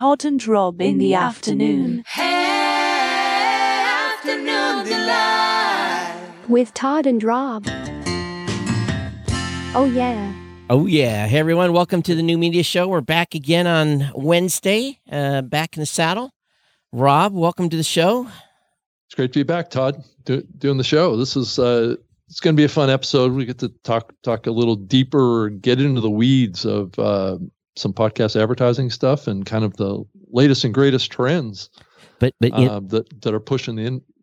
Todd and Rob in the afternoon. Hey, afternoon delight. With Todd and Rob. Oh, yeah. Oh, yeah. Hey, everyone. Welcome to the New Media Show. We're back again on Wednesday, back in the saddle. Rob, welcome to the show. It's great to be back, Todd, doing the show. This is it's going to be a fun episode. We get to talk a little deeper, get into the weeds of some podcast advertising stuff and kind of the latest and greatest trends, that are pushing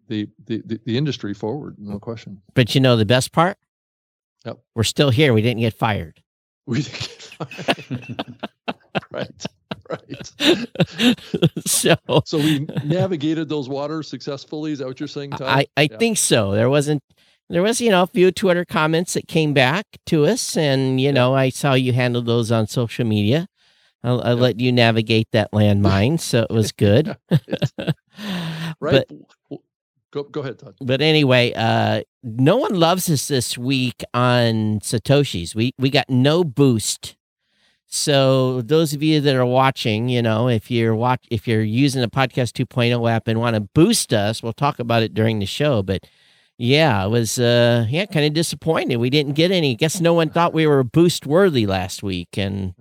the industry forward. No question. But you know the best part? Yep. We're still here. We didn't get fired. Right. So we navigated those waters successfully. Is that what you're saying, Todd? I think so. There was, a few Twitter comments that came back to us, and, I saw you handled those on social media. I let you navigate that landmine, so it was good. Right. But, go ahead, Todd. But anyway, no one loves us this week on Satoshis. We got no boost. So those of you that are watching, if you're using the Podcast 2.0 app and want to boost us, we'll talk about it during the show, but... yeah, I was kind of disappointed. We didn't get any. Guess no one thought we were boost worthy last week, and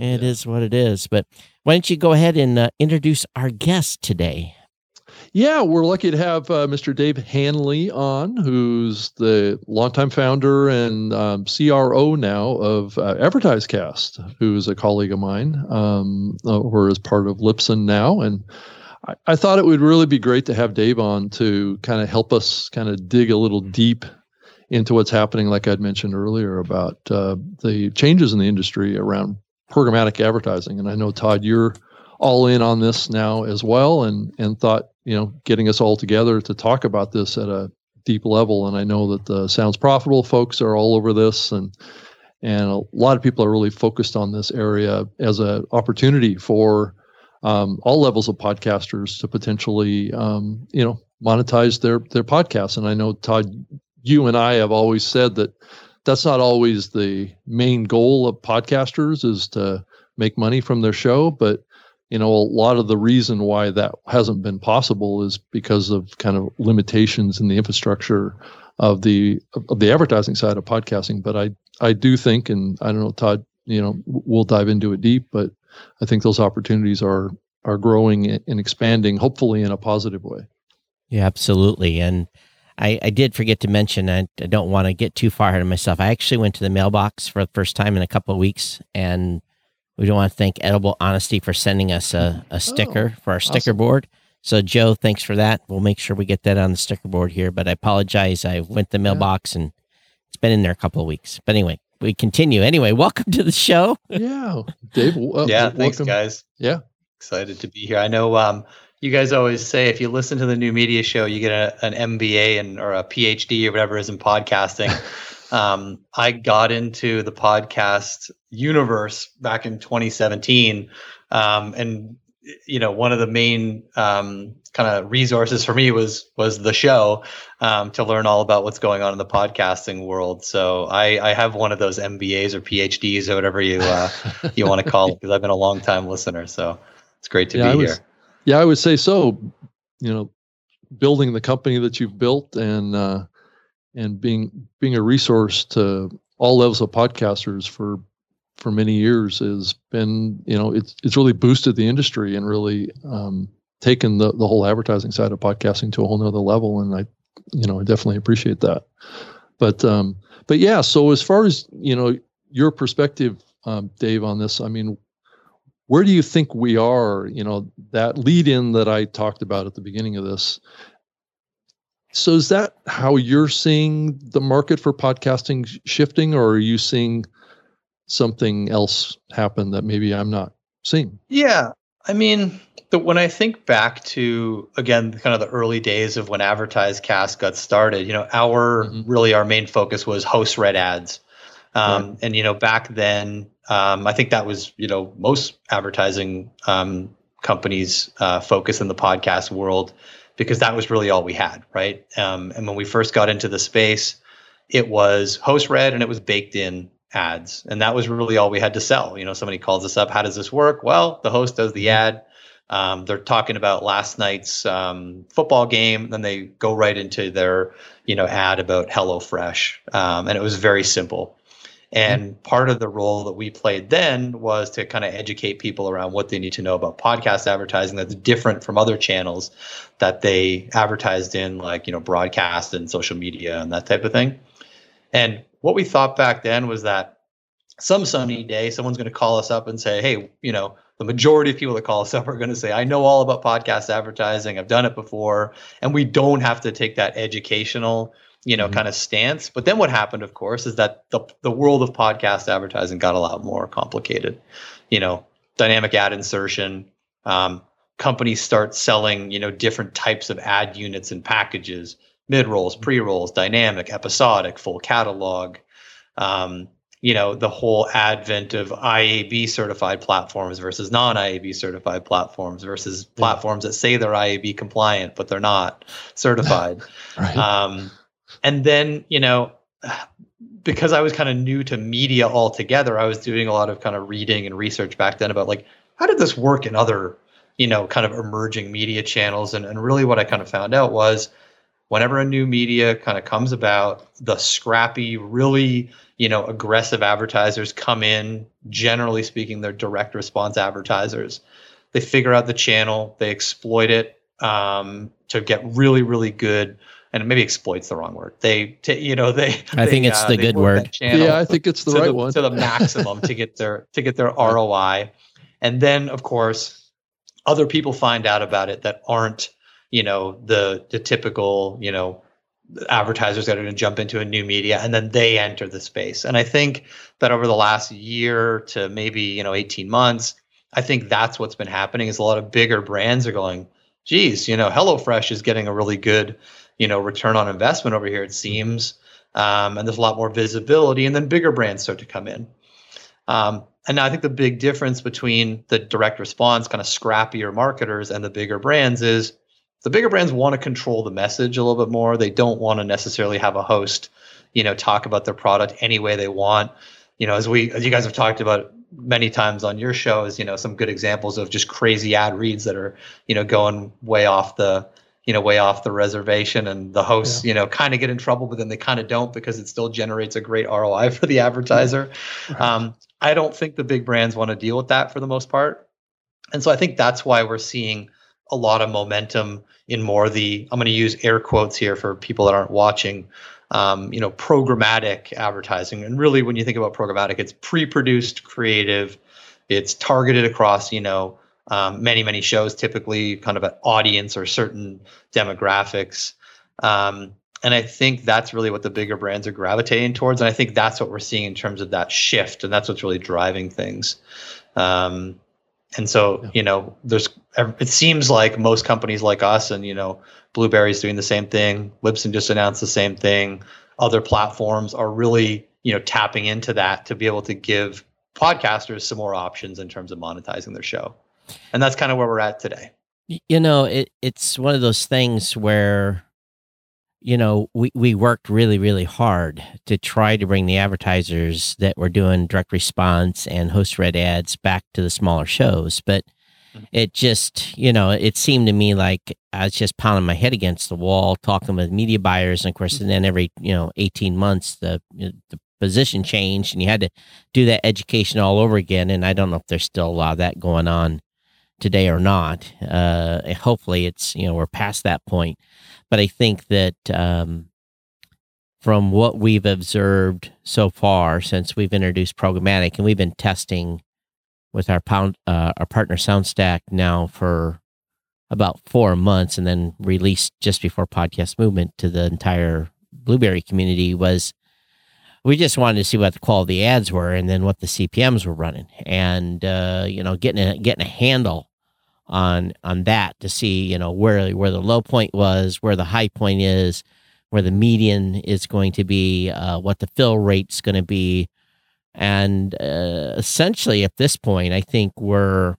it is what it is. But why don't you go ahead and introduce our guest today? Yeah, we're lucky to have Mr. Dave Hanley on, who's the longtime founder and CRO now of AdvertiseCast, who's a colleague of mine, or is part of Libsyn now, and I thought it would really be great to have Dave on to kind of help us kind of dig a little deep into what's happening, like I'd mentioned earlier, about the changes in the industry around programmatic advertising. And I know, Todd, you're all in on this now as well, and thought, getting us all together to talk about this at a deep level. And I know that the Sounds Profitable folks are all over this, and a lot of people are really focused on this area as an opportunity for all levels of podcasters to potentially, monetize their podcasts. And I know, Todd, you and I have always said that that's not always the main goal of podcasters, is to make money from their show. But, a lot of the reason why that hasn't been possible is because of kind of limitations in the infrastructure of the advertising side of podcasting. But I do think, and I don't know, Todd, we'll dive into it deep, but I think those opportunities are growing and expanding, hopefully in a positive way. Yeah, absolutely. And I did forget to mention, I don't want to get too far ahead of myself. I actually went to the mailbox for the first time in a couple of weeks, and we want to thank Edible Honesty for sending us a sticker for our sticker board. So Joe, thanks for that. We'll make sure we get that on the sticker board here, but I apologize. I went to the mailbox and it's been in there a couple of weeks, but anyway. We continue. Anyway, welcome to the show. Yeah, Dave. Thanks, guys. Yeah. Excited to be here. I know you guys always say if you listen to the New Media Show, you get an MBA or a PhD or whatever is in podcasting. I got into the podcast universe back in 2017. And, one of the main kind of resources for me was the show, to learn all about what's going on in the podcasting world. So I have one of those MBAs or PhDs or whatever you want to call it, because I've been a long time listener. So it's great to be here. Yeah, I would say so. Building the company that you've built and being a resource to all levels of podcasters for many years has been, it's really boosted the industry and really taken the whole advertising side of podcasting to a whole nother level. And I definitely appreciate that. But yeah, so as far as, your perspective, Dave, on this, I mean, where do you think we are, that lead in that I talked about at the beginning of this? So is that how you're seeing the market for podcasting shifting, or are you seeing something else happen that maybe I'm not seeing? Yeah. I mean, when I think back to, again, kind of the early days of when AdvertiseCast got started, our main focus was host read ads. Right. And, back then, I think that was, most advertising companies' focus in the podcast world, because that was really all we had, right? And when we first got into the space, it was host read and it was baked in ads. And that was really all we had to sell. You know, somebody calls us up, how does this work? Well, the host does the ad. They're talking about last night's football game. Then they go right into their, you know, ad about HelloFresh. And it was very simple. And part of the role that we played then was to kind of educate people around what they need to know about podcast advertising that's different from other channels that they advertised in, like, you know, broadcast and social media and that type of thing. And what we thought back then was that some sunny day, someone's going to call us up and say, hey, you know, the majority of people that call us up are going to say, I know all about podcast advertising. I've done it before. And we don't have to take that educational, you know, kind of stance. But then what happened, of course, is that the world of podcast advertising got a lot more complicated. You know, dynamic ad insertion, companies start selling, you know, different types of ad units and packages, mid-rolls, pre-rolls, dynamic, episodic, full catalog. You know, the whole advent of IAB certified platforms versus non-IAB certified platforms versus platforms that say they're IAB compliant, but they're not certified. Right. And then, you know, because I was kind of new to media altogether, I was doing a lot of kind of reading and research back then about, like, how did this work in other, you know, kind of emerging media channels? And really what I kind of found out was whenever a new media kind of comes about, the scrappy, really, you know, aggressive advertisers come in, generally speaking, they're direct response advertisers. They figure out the channel, they exploit it to get really, really good. And maybe exploit's the wrong word. I think it's the good word. Yeah, I think it's the right one. To the maximum to get their ROI. And then, of course, other people find out about it that aren't, you know, the typical, you know, advertisers that are going to jump into a new media, and then they enter the space. And I think that over the last year to maybe, you know, 18 months, I think that's what's been happening is a lot of bigger brands are going, geez, you know, HelloFresh is getting a really good, you know, return on investment over here, it seems. And there's a lot more visibility, and then bigger brands start to come in. And now I think the big difference between the direct response kind of scrappier marketers and the bigger brands is the bigger brands want to control the message a little bit more. They don't want to necessarily have a host, you know, talk about their product any way they want. You know, as you guys have talked about many times on your show, is, you know, some good examples of just crazy ad reads that are, you know, going way off the reservation, and the hosts, you know, kind of get in trouble, but then they kind of don't because it still generates a great ROI for the advertiser. Right. I don't think the big brands want to deal with that for the most part. And so I think that's why we're seeing a lot of momentum in more of the, I'm going to use air quotes here for people that aren't watching, you know, programmatic advertising. And really when you think about programmatic, it's pre-produced creative, it's targeted across, you know, many shows, typically kind of an audience or certain demographics. And I think that's really what the bigger brands are gravitating towards. And I think that's what we're seeing in terms of that shift. And that's what's really driving things. And so, you know, it seems like most companies like us, and, you know, Blubrry's doing the same thing. Libsyn just announced the same thing. Other platforms are really, you know, tapping into that to be able to give podcasters some more options in terms of monetizing their show. And that's kind of where we're at today. You know, it's one of those things where, you know, we worked really, really hard to try to bring the advertisers that were doing direct response and host read ads back to the smaller shows. But it just, you know, it seemed to me like I was just pounding my head against the wall, talking with media buyers. And of course, and then every, you know, 18 months, the position changed, and you had to do that education all over again. And I don't know if there's still a lot of that going on today or not. Hopefully it's, you know, we're past that point. But I think that from what we've observed so far since we've introduced programmatic, and we've been testing with our partner Soundstack now for about 4 months, and then released just before Podcast Movement to the entire Blubrry community, was we just wanted to see what the quality ads were, and then what the CPMs were running, and you know, getting a handle on that to see, you know, where the low point was, where the high point is, where the median is going to be, what the fill rate's going to be, and essentially at this point, I think we've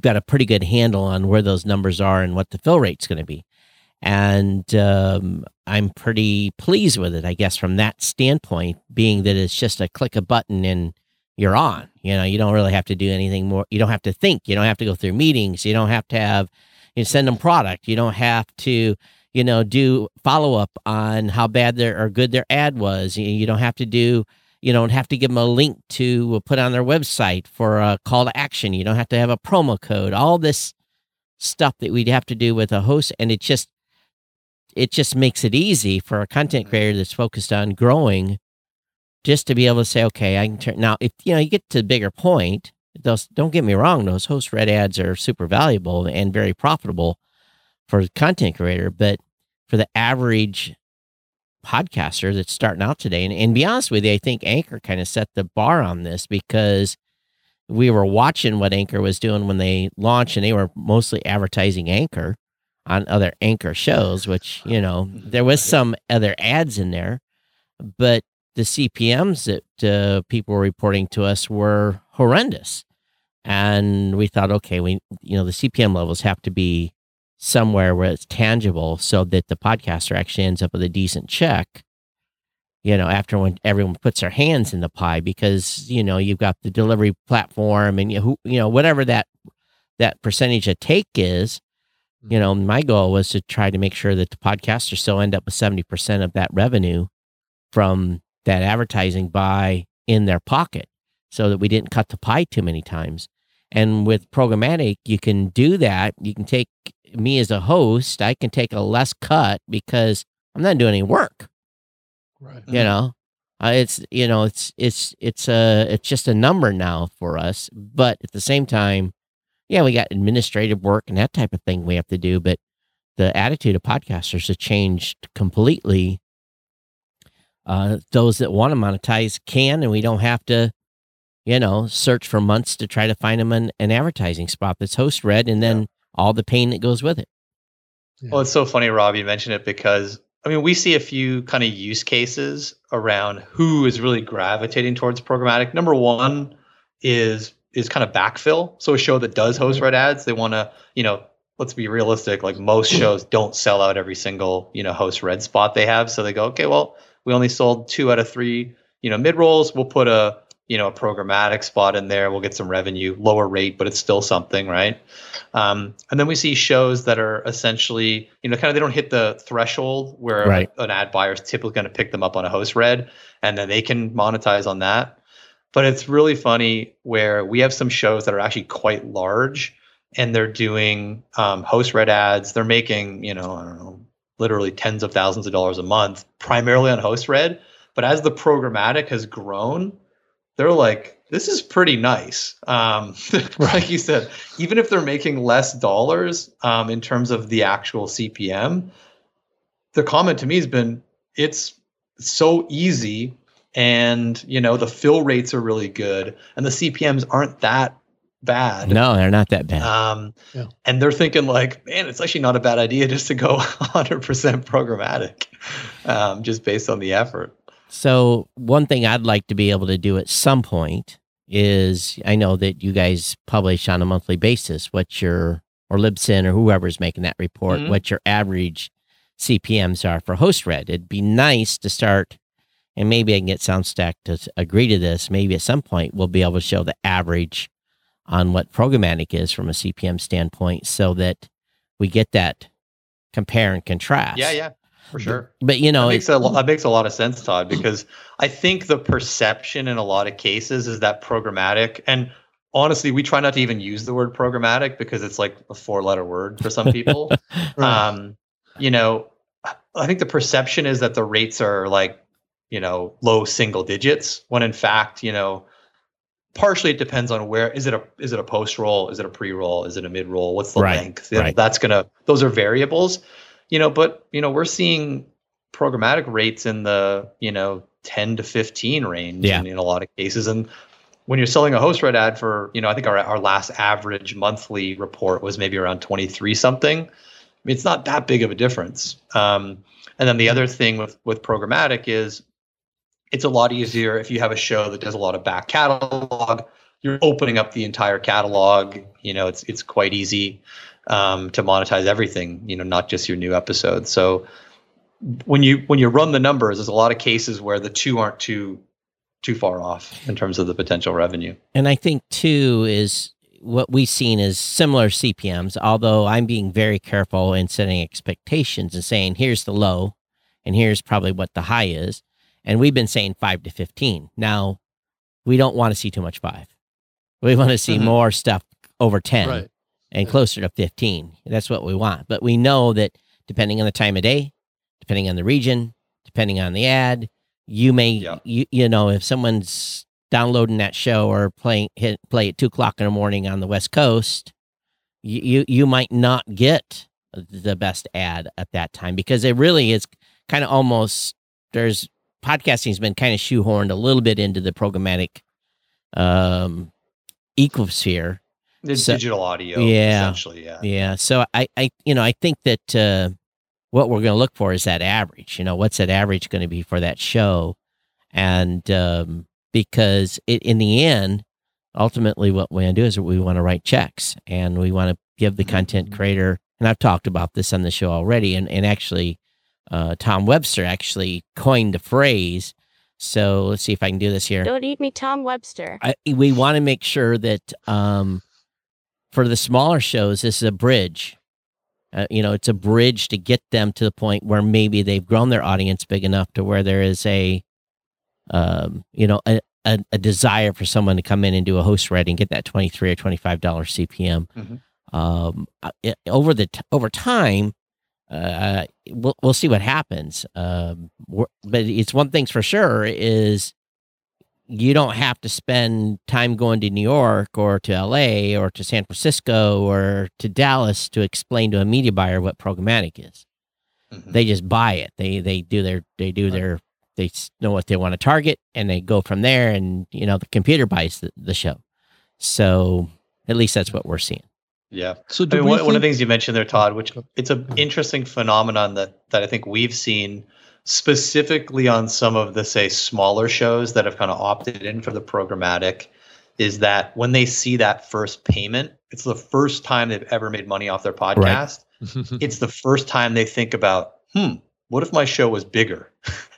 got a pretty good handle on where those numbers are and what the fill rate's going to be. And I'm pretty pleased with it, I guess, from that standpoint, being that it's just a click a button and you're on. You know, you don't really have to do anything more. You don't have to think. You don't have to go through meetings. You don't have to have, you send them product. You don't have to, you know, do follow up on how bad their or good their ad was. You don't have to do, you don't have to give them a link to put on their website for a call to action. You don't have to have a promo code, all this stuff that we'd have to do with a host. And it just makes it easy for a content creator that's focused on growing just to be able to say, okay, I can turn. Now, if you know, you get to the bigger point, those, don't get me wrong, those host read ads are super valuable and very profitable for the content creator. But for the average podcaster that's starting out today, and be honest with you, I think Anchor kind of set the bar on this, because we were watching what Anchor was doing when they launched, and they were mostly advertising Anchor on other Anchor shows, which, you know, there was some other ads in there, but the CPMs that people were reporting to us were horrendous. And we thought, okay, we, you know, the CPM levels have to be somewhere where it's tangible so that the podcaster actually ends up with a decent check, you know, after when everyone puts their hands in the pie, because, you know, you've got the delivery platform and you know, whatever that percentage of take is. You know, my goal was to try to make sure that the podcasters still end up with 70% of that revenue from that advertising buy in their pocket, so that we didn't cut the pie too many times. And with programmatic, you can do that. You can take me as a host, I can take a less cut because I'm not doing any work. Right. You know, it's just a number now for us. But at the same time, yeah, we got administrative work and that type of thing we have to do, but the attitude of podcasters has changed completely. Those that want to monetize can, and we don't have to, you know, search for months to try to find them an advertising spot that's host read, and then all the pain that goes with it. Yeah. Well, it's so funny, Rob, you mentioned it, because I mean, we see a few kind of use cases around who is really gravitating towards programmatic. Number one is kind of backfill. So a show that does host read ads, they want to, you know, let's be realistic, like most shows don't sell out every single, you know, host read spot they have. So they go, okay, well, we only sold 2 out of 3, you know, mid rolls. We'll put a, you know, a programmatic spot in there. We'll get some revenue, lower rate, but it's still something, right? And then we see shows that are essentially, you know, kind of, they don't hit the threshold where right. an ad buyer is typically going to pick them up on a host read, and then they can monetize on that. But it's really funny where we have some shows that are actually quite large, and they're doing host read ads. They're making, you know, I don't know, literally tens of thousands of dollars a month, primarily on host read. But as the programmatic has grown, they're like, this is pretty nice. Like you said, even if they're making less dollars in terms of the actual CPM, the comment to me has been, it's so easy. And, you know, the fill rates are really good, and the CPMs aren't that bad. No, they're not that bad. And they're thinking like, man, it's actually not a bad idea just to go 100% programmatic, just based on the effort. So one thing I'd like to be able to do at some point is, I know that you guys publish on a monthly basis what your, or Libsyn or whoever's making that report, what your average CPMs are for host read. It'd be nice to start, and maybe I can get Soundstack to agree to this. Maybe at some point we'll be able to show the average on what programmatic is from a CPM standpoint, so that we get that compare and contrast. Yeah, for sure. But you know, that makes a lot of sense, Todd, because I think the perception in a lot of cases is that programmatic, and honestly, we try not to even use the word programmatic because it's like a 4-letter word for some people. Right. You know, I think the perception is that the rates are like, you know, low single digits, when in fact, you know, partially it depends on where, is it a post roll? Is it a pre-roll? Is it a mid roll? What's the length? Right. Those are variables, you know, but you know, we're seeing programmatic rates in the, you know, 10 to 15 range in a lot of cases. And when you're selling a host read ad for, you know, I think our last average monthly report was maybe around 23 something. I mean, it's not that big of a difference. And then the other thing with programmatic is, it's a lot easier if you have a show that does a lot of back catalog. you're opening up the entire catalog. You know, it's quite easy to monetize everything, you know, not just your new episodes. So when you run the numbers, there's a lot of cases where the two aren't too far off in terms of the potential revenue. And I think too is what we've seen is similar CPMs, although I'm being very careful in setting expectations and saying, here's the low and here's probably what the high is. And we've been saying 5 to 15. Now, we don't want to see too much 5. We want to see more stuff over 10 and closer to 15. That's what we want. But we know that depending on the time of day, depending on the region, depending on the ad, you may, you know, if someone's downloading that show or play at 2:00 in the morning on the West Coast, you might not get the best ad at that time, because it really is kind of almost, there's, podcasting has been kind of shoehorned a little bit into the programmatic ecosphere. It's so, digital audio, essentially, yeah. So I you know, I think that what we're going to look for is that average. You know, what's that average going to be for that show? And because it, in the end, ultimately what we want to do is we want to write checks, and we want to give the content creator, and I've talked about this on the show already, and actually, Tom Webster actually coined the phrase. So let's see if I can do this here. Don't eat me, Tom Webster. We want to make sure that for the smaller shows, this is a bridge. You know, it's a bridge to get them to the point where maybe they've grown their audience big enough to where there is a desire for someone to come in and do a host read and get that $23 or $25 CPM. Over time, we'll see what happens. But it's one thing's for sure is you don't have to spend time going to New York or to LA or to San Francisco or to Dallas to explain to a media buyer what programmatic is. They just buy it. They know what they want to target, and they go from there, and you know, the computer buys the show. So at least that's what we're seeing. Yeah. So one of the things you mentioned there, Todd, which it's an interesting phenomenon that I think we've seen specifically on some of the, say, smaller shows that have kind of opted in for the programmatic, is that when they see that first payment, it's the first time they've ever made money off their podcast. Right. It's the first time they think about, what if my show was bigger?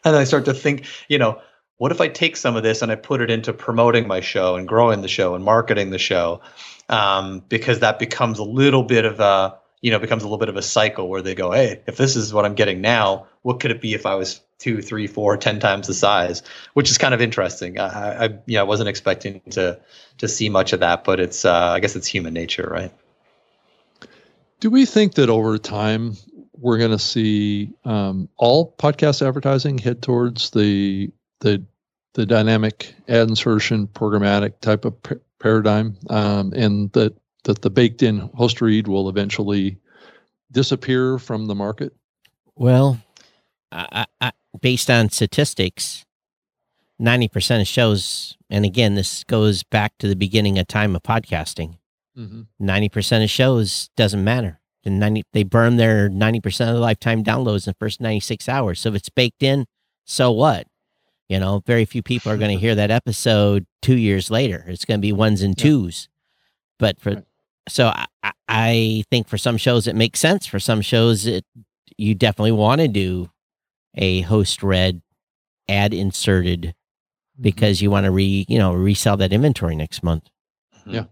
And I start to think, you know, what if I take some of this and I put it into promoting my show and growing the show and marketing the show? Because that becomes a little bit of a, you know, cycle where they go, hey, if this is what I'm getting now, what could it be if I was 2, 3, 4, 10 times the size? Which is kind of interesting. I wasn't expecting to see much of that, but it's, I guess it's human nature, right? Do we think that over time we're going to see all podcast advertising head towards the dynamic ad insertion programmatic type of paradigm, and that the baked-in host read will eventually disappear from the market? Well, I, based on statistics, 90% of shows, and again, this goes back to the beginning of time of podcasting, 90% of shows doesn't matter. They burn their 90% of the lifetime downloads in the first 96 hours. So if it's baked in, so what? You know, very few people are going to hear that episode 2 years later. It's going to be ones and twos. But I think for some shows it makes sense. For some shows you definitely want to do a host read ad inserted because you want to resell that inventory next month. Yeah.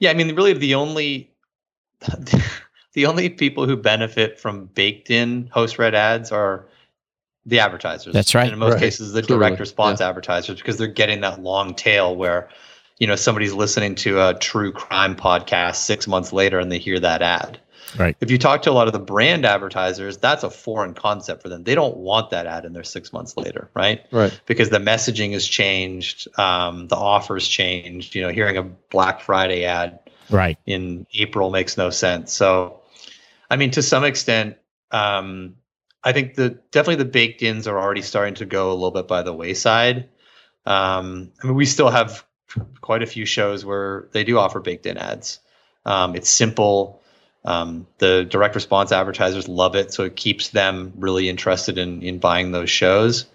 Yeah. I mean, really the only people who benefit from baked in host read ads are the advertisers. That's right. And in most cases, the direct response advertisers, because they're getting that long tail where, you know, somebody's listening to a true crime podcast 6 months later and they hear that ad. Right. If you talk to a lot of the brand advertisers, that's a foreign concept for them. They don't want that ad in there 6 months later, right? Right. Because the messaging has changed, the offers changed. You know, hearing a Black Friday ad in April makes no sense. So, I mean, to some extent, I think the baked-ins are already starting to go a little bit by the wayside. I mean, we still have quite a few shows where they do offer baked-in ads. It's simple. The direct response advertisers love it, so it keeps them really interested in buying those shows.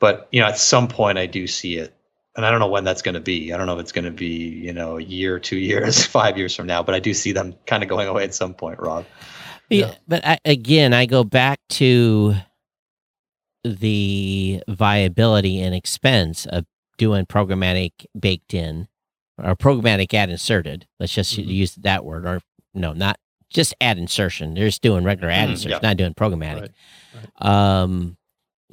But you know, at some point, I do see it And I don't know when that's going to be. I don't know if it's going to be, you know, a year, 2 years, 5 years from now, but I do see them kind of going away at some point, Rob. Yeah. But I go back to the viability and expense of doing programmatic baked in or programmatic ad inserted. Let's just use that word, or no, not just ad insertion. They're just doing regular ad insertion, not doing programmatic. Right.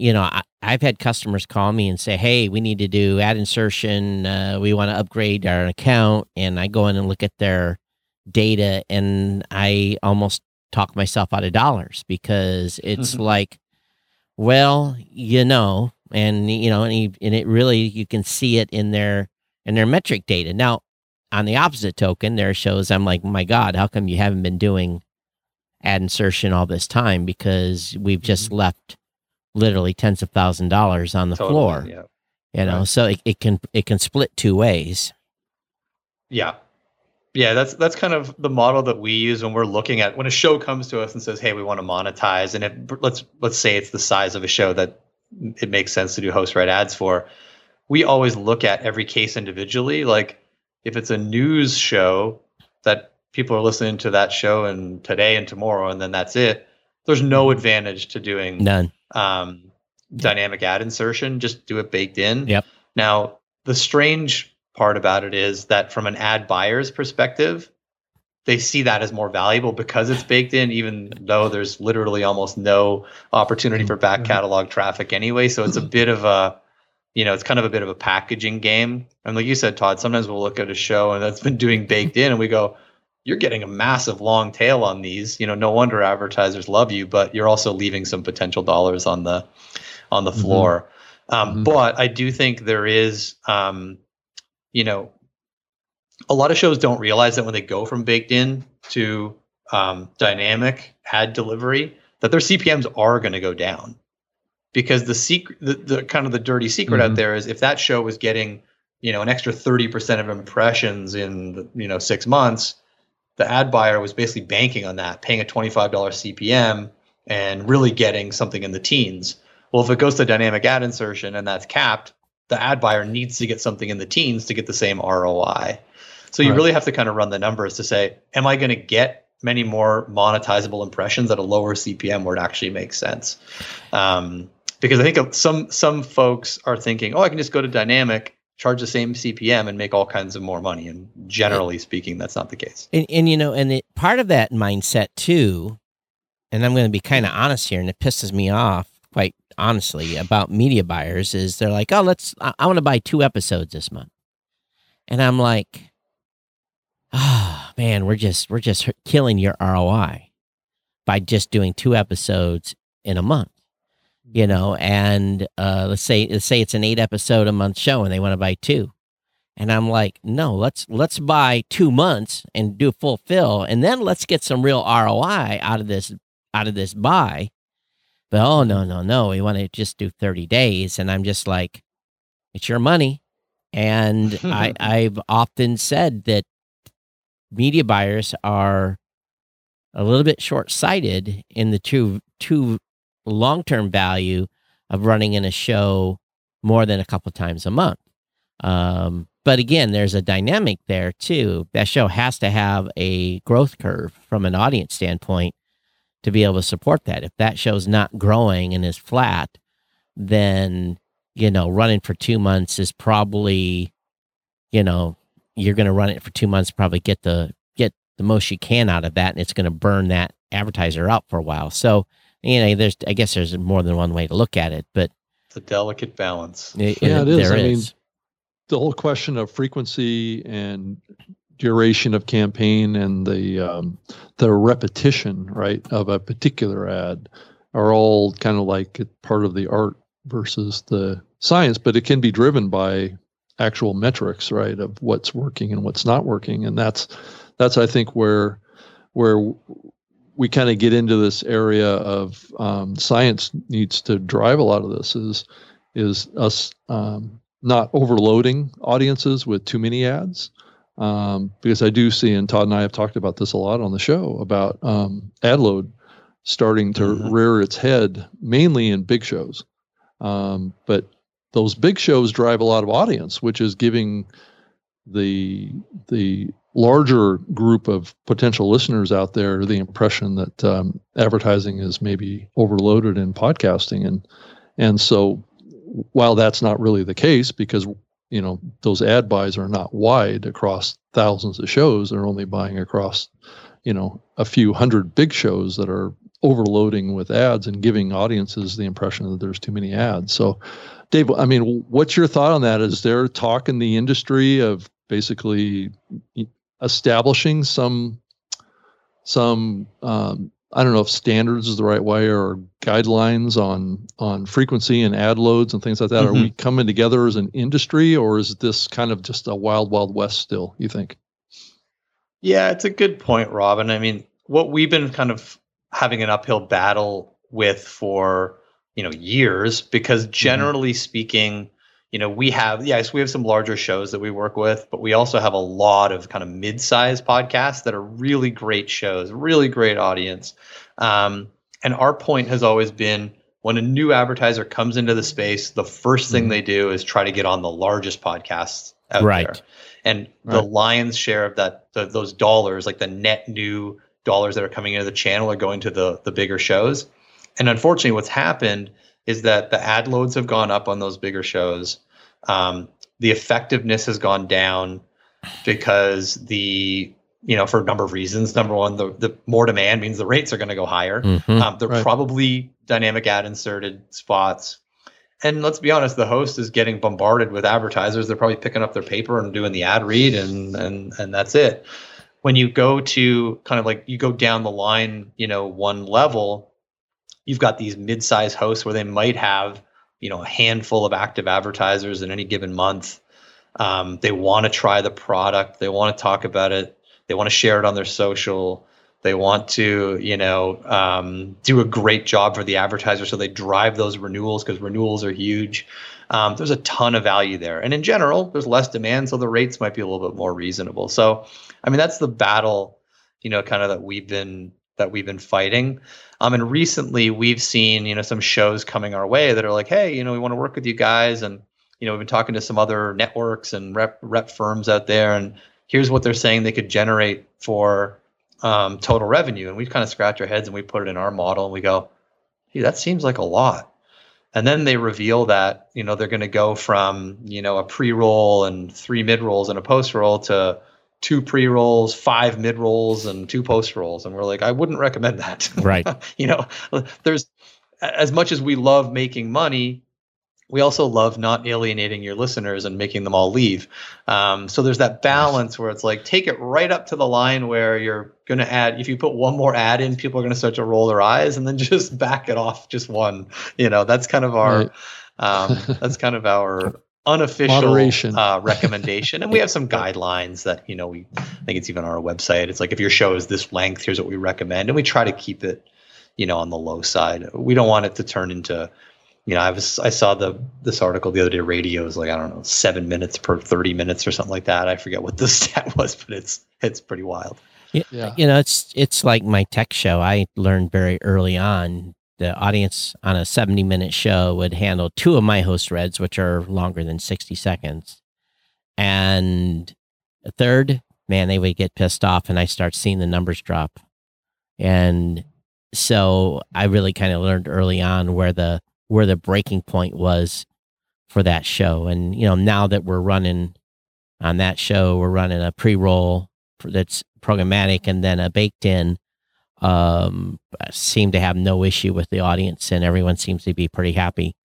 You know, I've had customers call me and say, hey, we need to do ad insertion. We want to upgrade our account. And I go in and look at their data, and I almost talk myself out of dollars, because it's like, well, you know, and, you know, and it really, you can see it in their metric data. Now, on the opposite token, there are shows I'm like, my God, how come you haven't been doing ad insertion all this time? Because we've just left literally tens of $1000s on the floor, you know, so it can split two ways. Yeah. That's kind of the model that we use when we're looking at, when a show comes to us and says, hey, we want to monetize. And if let's say it's the size of a show that it makes sense to do host read ads for. We always look at every case individually. Like if it's a news show that people are listening to that show and today and tomorrow, and then that's it. There's no advantage to doing none. Dynamic ad insertion, just do it baked in. Yep. Now, the strange part about it is that from an ad buyer's perspective, they see that as more valuable because it's baked in, even though there's literally almost no opportunity for back catalog traffic anyway. So it's a bit of a, you know, it's kind of a bit of a packaging game. And like you said, Todd, sometimes we'll look at a show and that's been doing baked in and we go, you're getting a massive long tail on these, you know, no wonder advertisers love you, but you're also leaving some potential dollars on the floor. But I do think there is, you know, a lot of shows don't realize that when they go from baked in to dynamic ad delivery, that their CPMs are going to go down, because the secret, the kind of the dirty secret out there is if that show was getting, you know, an extra 30% of impressions in, you know, 6 months, the ad buyer was basically banking on that, paying a $25 CPM and really getting something in the teens. Well, if it goes to dynamic ad insertion and that's capped, the ad buyer needs to get something in the teens to get the same ROI. So you really have to kind of run the numbers to say, am I going to get many more monetizable impressions at a lower CPM where it actually makes sense? Because I think some folks are thinking, oh, I can just go to dynamic, charge the same CPM and make all kinds of more money. And generally speaking, that's not the case. And you know, and part of that mindset too, and I'm going to be kind of honest here, and it pisses me off quite honestly about media buyers, is they're like, oh, I want to buy 2 episodes this month. And I'm like, oh man, we're just killing your ROI by just doing 2 episodes in a month. You know, and let's say it's an 8 episode a month show and they want to buy 2. And I'm like, no, let's buy 2 months and do full fill, and then let's get some real ROI out of this buy. But oh no, we want to just do 30 days. And I'm just like, it's your money. And I've often said that media buyers are a little bit short-sighted in the two long-term value of running in a show more than a couple times a month. But again, there's a dynamic there too. That show has to have a growth curve from an audience standpoint to be able to support that. If that show's not growing and is flat, then, you know, running for 2 months is probably, you know, you're going to run it for 2 months, probably get the most you can out of that. And it's going to burn that advertiser out for a while. So, you know, I guess there's more than one way to look at it, but it's a delicate balance. It is. I mean, the whole question of frequency and duration of campaign and the repetition, right, of a particular ad are all kind of like part of the art versus the science, but it can be driven by actual metrics, right, of what's working and what's not working. And that's I think where we kind of get into this area of science needs to drive a lot of this is us not overloading audiences with too many ads. Because I do see, and Todd and I have talked about this a lot on the show, about ad load starting to rear its head mainly in big shows. But those big shows drive a lot of audience, which is giving the larger group of potential listeners out there the impression that advertising is maybe overloaded in podcasting. And so while that's not really the case, because you know those ad buys are not wide across thousands of shows, they're only buying across a few hundred big shows that are overloading with ads and giving audiences the impression that there's too many ads. So Dave, I mean, what's your thought on that? Is there talk in the industry of basically establishing some I don't know if standards is the right way, or guidelines on frequency and ad loads and things like that? Mm-hmm. Are we coming together as an industry, or is this kind of just a wild, wild west still, you think? Yeah, it's a good point, Robin. I mean, what we've been kind of having an uphill battle with for, years, because generally speaking, we have, we have some larger shows that we work with, but we also have a lot of kind of mid-sized podcasts that are really great shows, really great audience. And our point has always been, when a new advertiser comes into the space, the first thing they do is try to get on the largest podcasts out there. And the lion's share of that, those dollars, like the net new dollars that are coming into the channel, are going to the bigger shows. And unfortunately, what's happened is that the ad loads have gone up on those bigger shows. The effectiveness has gone down because for a number of reasons. Number one, the more demand means the rates are going to go higher. They're probably dynamic ad inserted spots. And let's be honest, the host is getting bombarded with advertisers. They're probably picking up their paper and doing the ad read, and that's it. When you go to kind of like, you go down the line, one level, you've got these mid-sized hosts where they might have, a handful of active advertisers in any given month. They want to try the product. They want to talk about it. They want to share it on their social. They want to, do a great job for the advertiser, so they drive those renewals, because renewals are huge. There's a ton of value there. And in general, there's less demand, so the rates might be a little bit more reasonable. So, I mean, that's the battle, kind of that we've been fighting. And recently we've seen, some shows coming our way that are like, hey, we want to work with you guys. And, we've been talking to some other networks and rep firms out there, and here's what they're saying they could generate for total revenue. And we've kind of scratched our heads, and we put it in our model, and we go, hey, that seems like a lot. And then they reveal that, they're going to go from, a pre-roll and 3 mid-rolls and a post-roll to 2 pre-rolls, 5 mid-rolls, and 2 post-rolls. And we're like, I wouldn't recommend that. Right. There's, as much as we love making money, we also love not alienating your listeners and making them all leave. So there's that balance where it's like, take it right up to the line where you're going to add, if you put one more ad in, people are going to start to roll their eyes, and then just back it off just one. That's kind of our, that's kind of our unofficial recommendation. And we have some guidelines that, I think it's even on our website. It's like, if your show is this length, here's what we recommend. And we try to keep it, on the low side. We don't want it to turn into, I saw this article the other day, radio is like, 7 minutes per 30 minutes or something like that. I forget what the stat was, but it's pretty wild. Yeah. It's like my tech show. I learned very early on, the audience on a 70-minute show would handle 2 of my host reads, which are longer than 60 seconds. And a third, they would get pissed off, and I start seeing the numbers drop. And so I really kind of learned early on where the breaking point was for that show. And, now that we're running on that show, we're running a pre-roll that's programmatic and then a baked in. Seem to have no issue with the audience, and everyone seems to be pretty happy.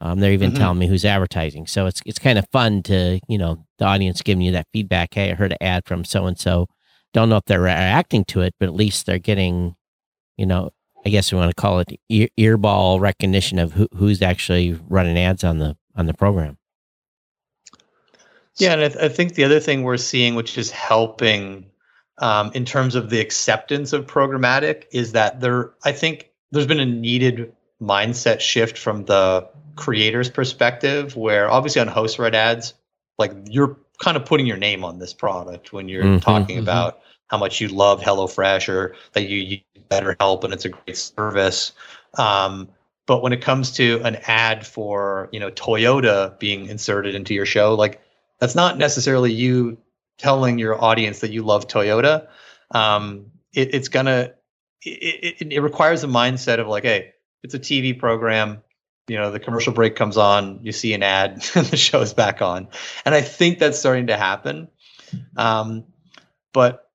They're even telling me who's advertising. So it's kind of fun to, the audience giving you that feedback. Hey, I heard an ad from so-and-so. Don't know if they're reacting to it, but at least they're getting, I guess we want to call it earball recognition of who's actually running ads on the program. Yeah. And I think the other thing we're seeing, which is helping, in terms of the acceptance of programmatic, is that I think there's been a needed mindset shift from the creator's perspective, where obviously on host read ads, like, you're kind of putting your name on this product when you're talking about how much you love HelloFresh, or that you use BetterHelp and it's a great service. But when it comes to an ad for, you know, Toyota being inserted into your show, like, that's not necessarily you telling your audience that you love Toyota. It requires a mindset of like, hey, it's a TV program. You know, the commercial break comes on, you see an ad, and the show's back on. And I think that's starting to happen. But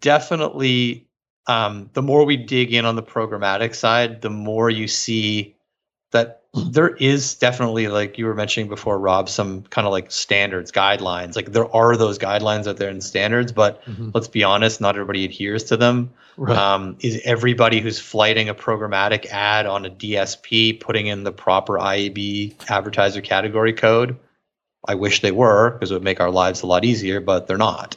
definitely, the more we dig in on the programmatic side, the more you see that there is definitely, like you were mentioning before, Rob, some kind of like standards, guidelines. Like, there are those guidelines out there and standards, but let's be honest, not everybody adheres to them. Right. Is everybody who's flighting a programmatic ad on a DSP putting in the proper IAB advertiser category code? I wish they were, because it would make our lives a lot easier, but they're not.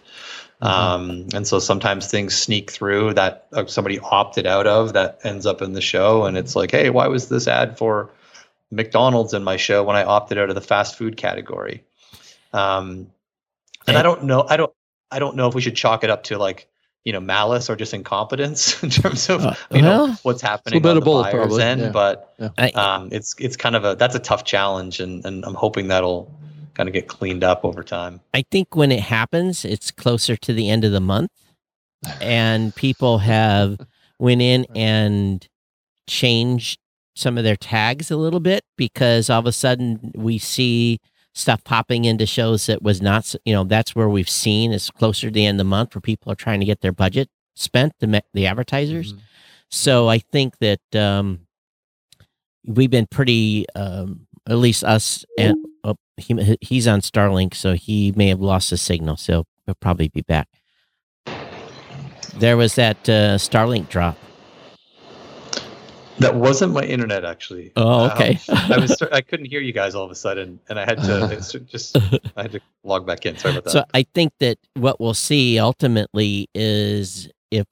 And so sometimes things sneak through that somebody opted out of that ends up in the show. And it's like, hey, why was this ad for McDonald's in my show when I opted out of the fast food category? And I don't know if we should chalk it up to, like, you know, malice or just incompetence in terms of, you know, what's happening on the buyer's end. Yeah. But it's kind of that's a tough challenge. And I'm hoping that'll kind of get cleaned up over time. I think when it happens, it's closer to the end of the month, and people have went in and changed some of their tags a little bit, because all of a sudden we see stuff popping into shows that was not, you know, that's where we've seen it's closer to the end of the month where people are trying to get their budget spent, the advertisers. Mm-hmm. So I think that we've been pretty, at least us, and he's on Starlink, so he may have lost the signal, so he'll probably be back. There was that Starlink drop. That wasn't my internet, actually. Oh, okay. I couldn't hear you guys all of a sudden, and I had to log back in. Sorry about that. So I think that what we'll see ultimately is if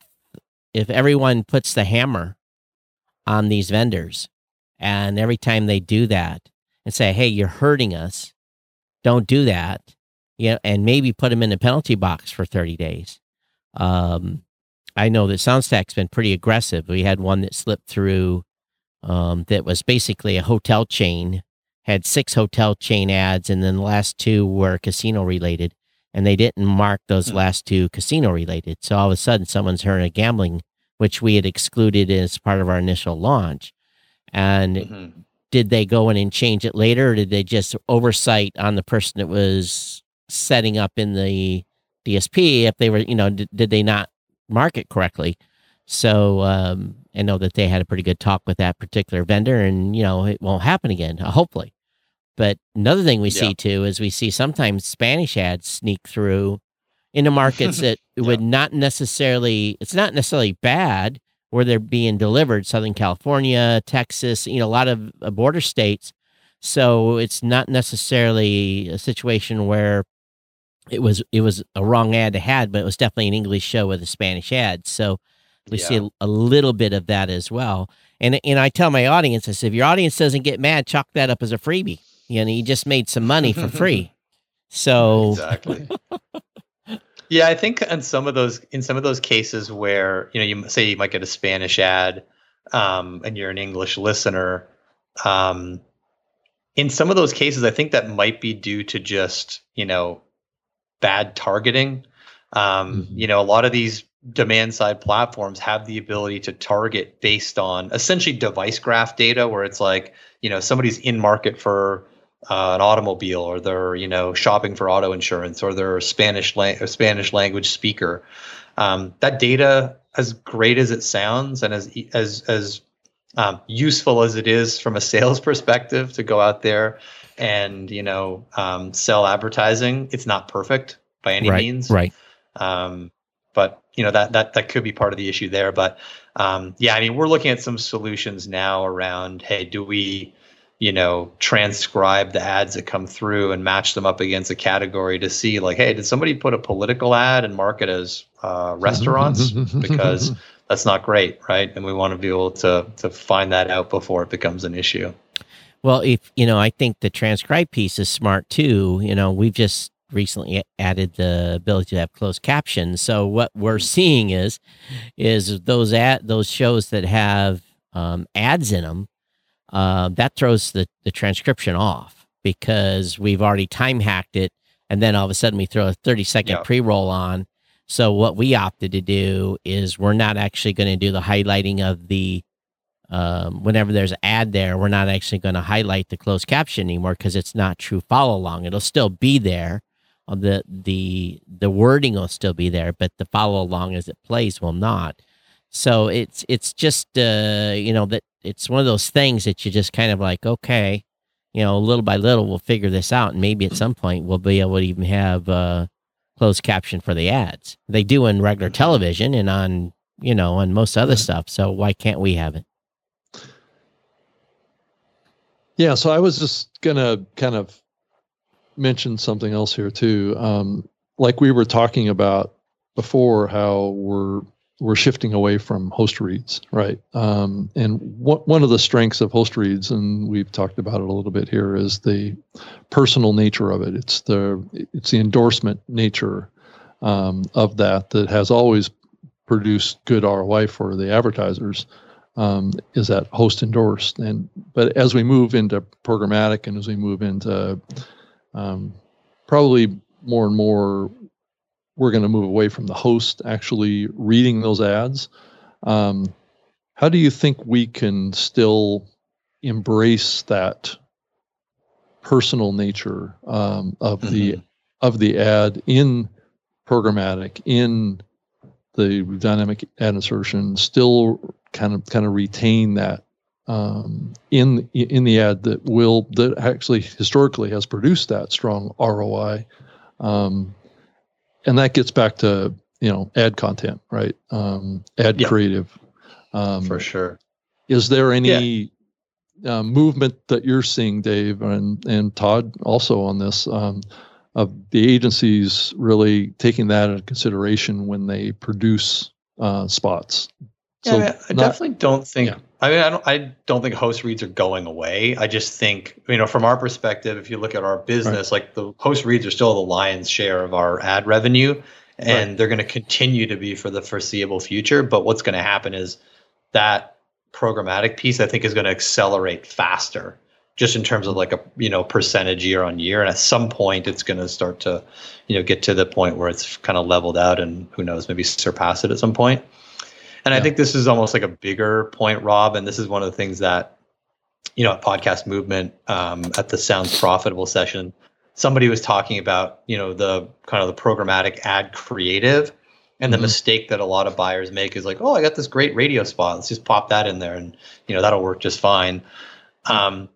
everyone puts the hammer on these vendors, and every time they do that and say, hey, you're hurting us, don't do that, you know, and maybe put them in a penalty box for 30 days. I know that Soundstack's been pretty aggressive. We had one that slipped through that was basically a hotel chain, had 6 hotel chain ads, and then the last 2 were casino-related, and they didn't mark those last 2 casino-related. So all of a sudden, someone's heard of gambling, which we had excluded as part of our initial launch. And did they go in and change it later, or did they just oversight on the person that was setting up in the DSP if they were, you know, did they not mark it correctly? So I know that they had a pretty good talk with that particular vendor, and, you know, it won't happen again, hopefully. But another thing we see too is we see sometimes Spanish ads sneak through into markets that would not necessarily, it's not necessarily bad where they're being delivered, Southern California, Texas, you know, a lot of border states. So it's not necessarily a situation where it was a wrong ad to had, but it was definitely an English show with a Spanish ad. So we see a little bit of that as well. And I tell my audience, I said, if your audience doesn't get mad, chalk that up as a freebie. You know, you just made some money for free. So exactly. Yeah, I think in some of those cases where, you know, you say you might get a Spanish ad, and you're an English listener, in some of those cases, I think that might be due to just, you know, bad targeting. You know, a lot of these demand side platforms have the ability to target based on essentially device graph data, where it's like, you know, somebody's in market for an automobile, or they're, you know, shopping for auto insurance, or they're a Spanish language speaker. That data, as great as it sounds, and as useful as it is from a sales perspective to go out there and, you know, sell advertising, it's not perfect by any means. Right. But, you know, that could be part of the issue there. But yeah, I mean, we're looking at some solutions now around, hey, do we, you know, transcribe the ads that come through and match them up against a category to see, like, hey, did somebody put a political ad and mark it as restaurants? Because that's not great, right? And we want to be able to find that out before it becomes an issue. Well, if, you know, I think the transcribe piece is smart too. You know, we've just recently added the ability to have closed captions. So what we're seeing is those shows that have ads in them, that throws the transcription off because we've already time hacked it. And then all of a sudden we throw a 30-second pre-roll on. So what we opted to do is we're not actually going to do the highlighting of the, whenever there's an ad there, we're not actually going to highlight the closed caption anymore because it's not true follow along. It'll still be there. The wording will still be there, but the follow along as it plays will not. So it's just, that it's one of those things that you just kind of like, okay, little by little, we'll figure this out. And maybe at some point we'll be able to even have closed caption for the ads. They do in regular television and on, on most other stuff. So why can't we have it? Yeah. So I was just going to kind of mention something else here too. Like we were talking about before, how we're shifting away from host reads, right? And one of the strengths of host reads, and we've talked about it a little bit here, is the personal nature of it. It's the endorsement nature of that has always produced good ROI for the advertisers, is that host endorsed. But as we move into programmatic and as we move into probably more and more, we're going to move away from the host actually reading those ads. How do you think we can still embrace that personal nature of the ad in programmatic, in the dynamic ad insertion, still kind of retain that in the ad that actually historically has produced that strong ROI? And that gets back to, ad content, right? Creative. For sure. Is there any movement that you're seeing, Dave, and Todd also on this, of the agencies really taking that into consideration when they produce spots? So I don't think host reads are going away. I just think, from our perspective, if you look at our business, right, like the host reads are still the lion's share of our ad revenue, and right, they're going to continue to be for the foreseeable future. But what's going to happen is that programmatic piece, I think, is going to accelerate faster, just in terms of like a, percentage year on year. And at some point it's going to start to, get to the point where it's kind of leveled out and who knows, maybe surpass it at some point. And I think this is almost like a bigger point, Rob. And this is one of the things that, at Podcast Movement, at the Sounds Profitable session, somebody was talking about, the kind of the programmatic ad creative, and the mistake that a lot of buyers make is like, oh, I got this great radio spot. Let's just pop that in there and, that'll work just fine. And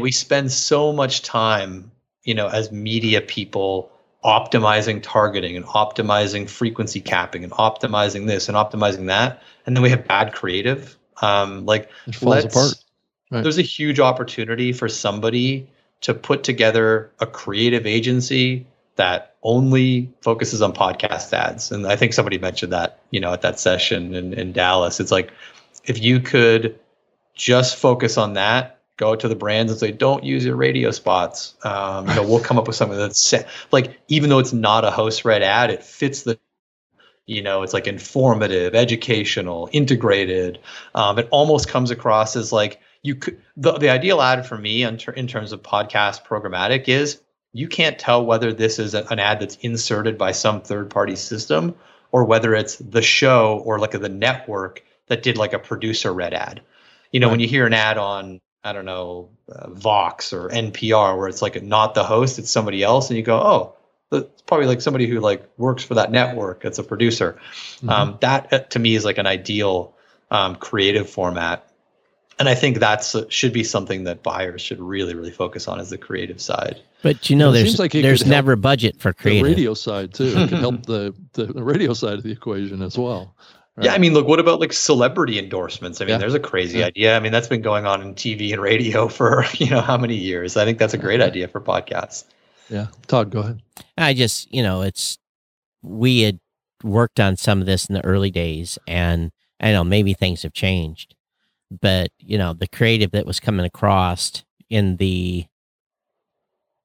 we spend so much time, as media people, optimizing targeting and optimizing frequency capping and optimizing this and optimizing that. And then we have bad creative. It falls apart. Right. There's a huge opportunity for somebody to put together a creative agency that only focuses on podcast ads. And I think somebody mentioned that, at that session in Dallas. It's like, if you could just focus on that, go to the brands and say, don't use your radio spots. We'll come up with something that's like, even though it's not a host read ad, it fits the, it's like informative, educational, integrated. It almost comes across as like you could, the ideal ad for me in terms of podcast programmatic is you can't tell whether this is an ad that's inserted by some third party system or whether it's the show or like the network that did like a producer read ad. Right. When you hear an ad on, I don't know, Vox or NPR, where it's like not the host, it's somebody else. And you go, oh, it's probably like somebody who like works for that network. It's a producer. That to me is like an ideal creative format. And I think that's should be something that buyers should really, really focus on is the creative side. But there's never budget for creative. The radio side too. It can help the radio side of the equation as well. Right. Yeah, I mean, look, what about like celebrity endorsements? I mean, there's a crazy idea. I mean, that's been going on in TV and radio for, how many years? I think that's a great idea for podcasts. Yeah. Todd, go ahead. I just, we had worked on some of this in the early days, and I know maybe things have changed, but the creative that was coming across in the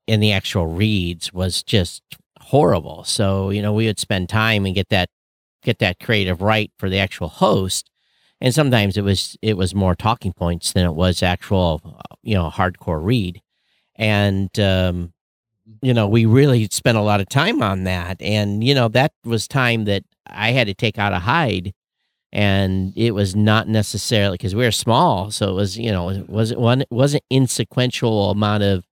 actual reads was just horrible. So, we would spend time and get that creative right for the actual host, And sometimes it was more talking points than it was actual, hardcore read. And, we really spent a lot of time on that. And, that was time that I had to take out a hide. And it was not necessarily because we were small. So it was, it wasn't insequential amount of,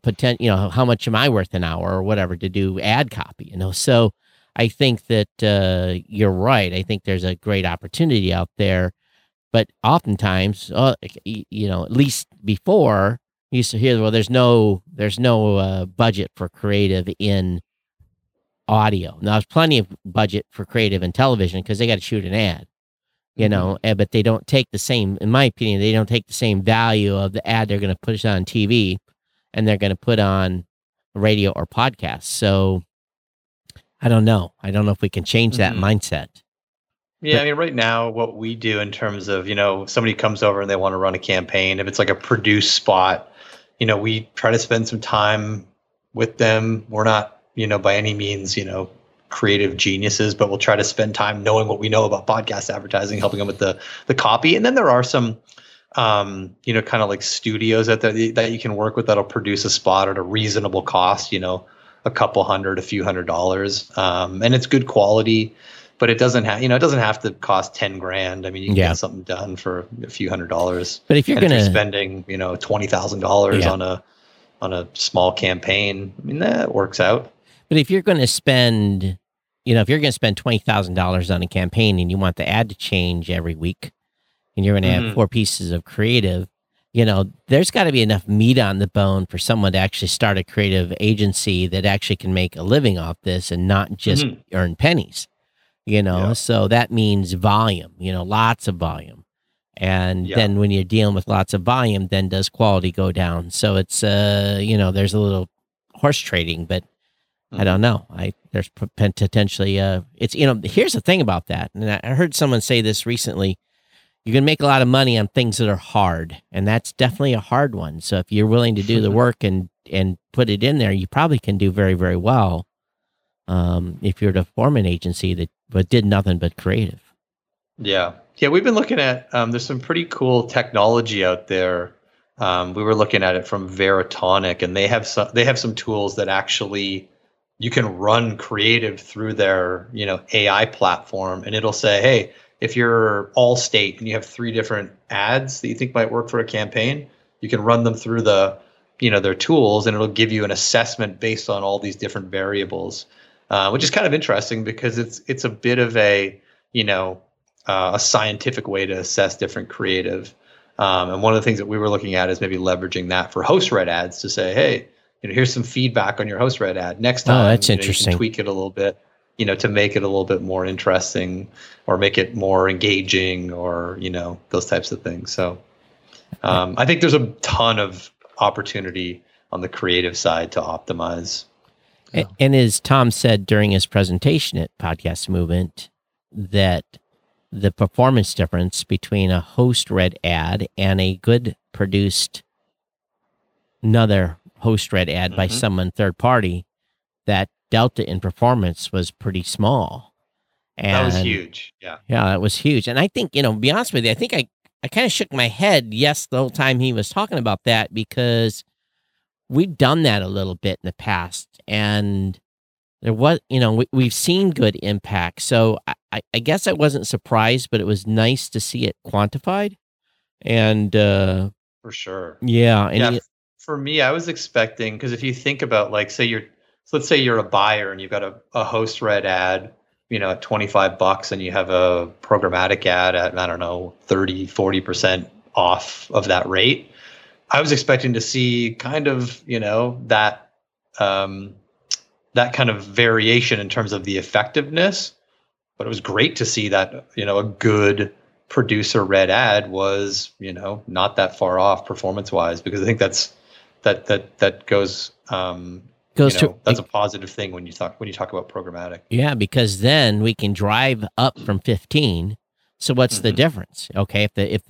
potential, how much am I worth an hour or whatever to do ad copy, So I think that you're right. I think there's a great opportunity out there. But oftentimes, at least before, you used to hear, well, there's no budget for creative in audio. Now, there's plenty of budget for creative in television because they got to shoot an ad, but they don't take the same, in my opinion, they don't take the same value of the ad they're going to push on TV and they're going to put on radio or podcast. So I don't know. I don't know if we can change that mindset. Yeah. Right now what we do in terms of, somebody comes over and they want to run a campaign. If it's like a produce spot, we try to spend some time with them. We're not, by any means, creative geniuses, but we'll try to spend time knowing what we know about podcast advertising, helping them with the copy. And then there are some, kind of like studios that you can work with that'll produce a spot at a reasonable cost, a few $100s. And it's good quality, but it doesn't have to cost 10 grand. I mean, you can get something done for a few $100s. But if you're spending, $20,000 on a small campaign, that works out. But if you're going to spend, if you're going to spend $20,000 on a campaign and you want the ad to change every week and you're going to have four pieces of creative, there's got to be enough meat on the bone for someone to actually start a creative agency that actually can make a living off this and not just earn pennies, So that means volume, lots of volume. And then when you're dealing with lots of volume, then does quality go down? So it's, there's a little horse trading, but I don't know. There's potentially, here's the thing about that. And I heard someone say this recently, you can make a lot of money on things that are hard. And that's definitely a hard one. So if you're willing to do the work and put it in there, you probably can do very, very well. If you're to form an agency that did nothing but creative. Yeah. Yeah, we've been looking at, there's some pretty cool technology out there. We were looking at it from Veritonic, and they have some tools that actually you can run creative through their, AI platform, and it'll say, hey, if you're Allstate and you have three different ads that you think might work for a campaign, you can run them through the, their tools, and it'll give you an assessment based on all these different variables, which is kind of interesting because it's a bit of a, a scientific way to assess different creative. And one of the things that we were looking at is maybe leveraging that for host read ads to say, hey, here's some feedback on your host read ad. Next time, that's interesting. You can tweak it a little bit, to make it a little bit more interesting or make it more engaging or, those types of things. So I think there's a ton of opportunity on the creative side to optimize. So. And as Tom said during his presentation at Podcast Movement, that the performance difference between a host read ad and a good produced another host read ad by someone third party, that delta in performance was pretty small. And that was huge. Yeah. Yeah, that was huge. And I think, to be honest with you, I think I kind of shook my head. Yes. The whole time he was talking about that, because we've done that a little bit in the past, and there was, we've seen good impact. So I guess I wasn't surprised, but it was nice to see it quantified. And for sure. Yeah. And for me, I was expecting, because if you think about, like, let's say you're a buyer and you've got a host read ad, at $25, and you have a programmatic ad at, I don't know, 30, 40% off of that rate. I was expecting to see kind of, that kind of variation in terms of the effectiveness, but it was great to see that, a good producer read ad was, not that far off performance wise, because I think that goes to, that's a positive thing when you talk about programmatic. Yeah. Because then we can drive up from 15. So what's the difference? Okay. If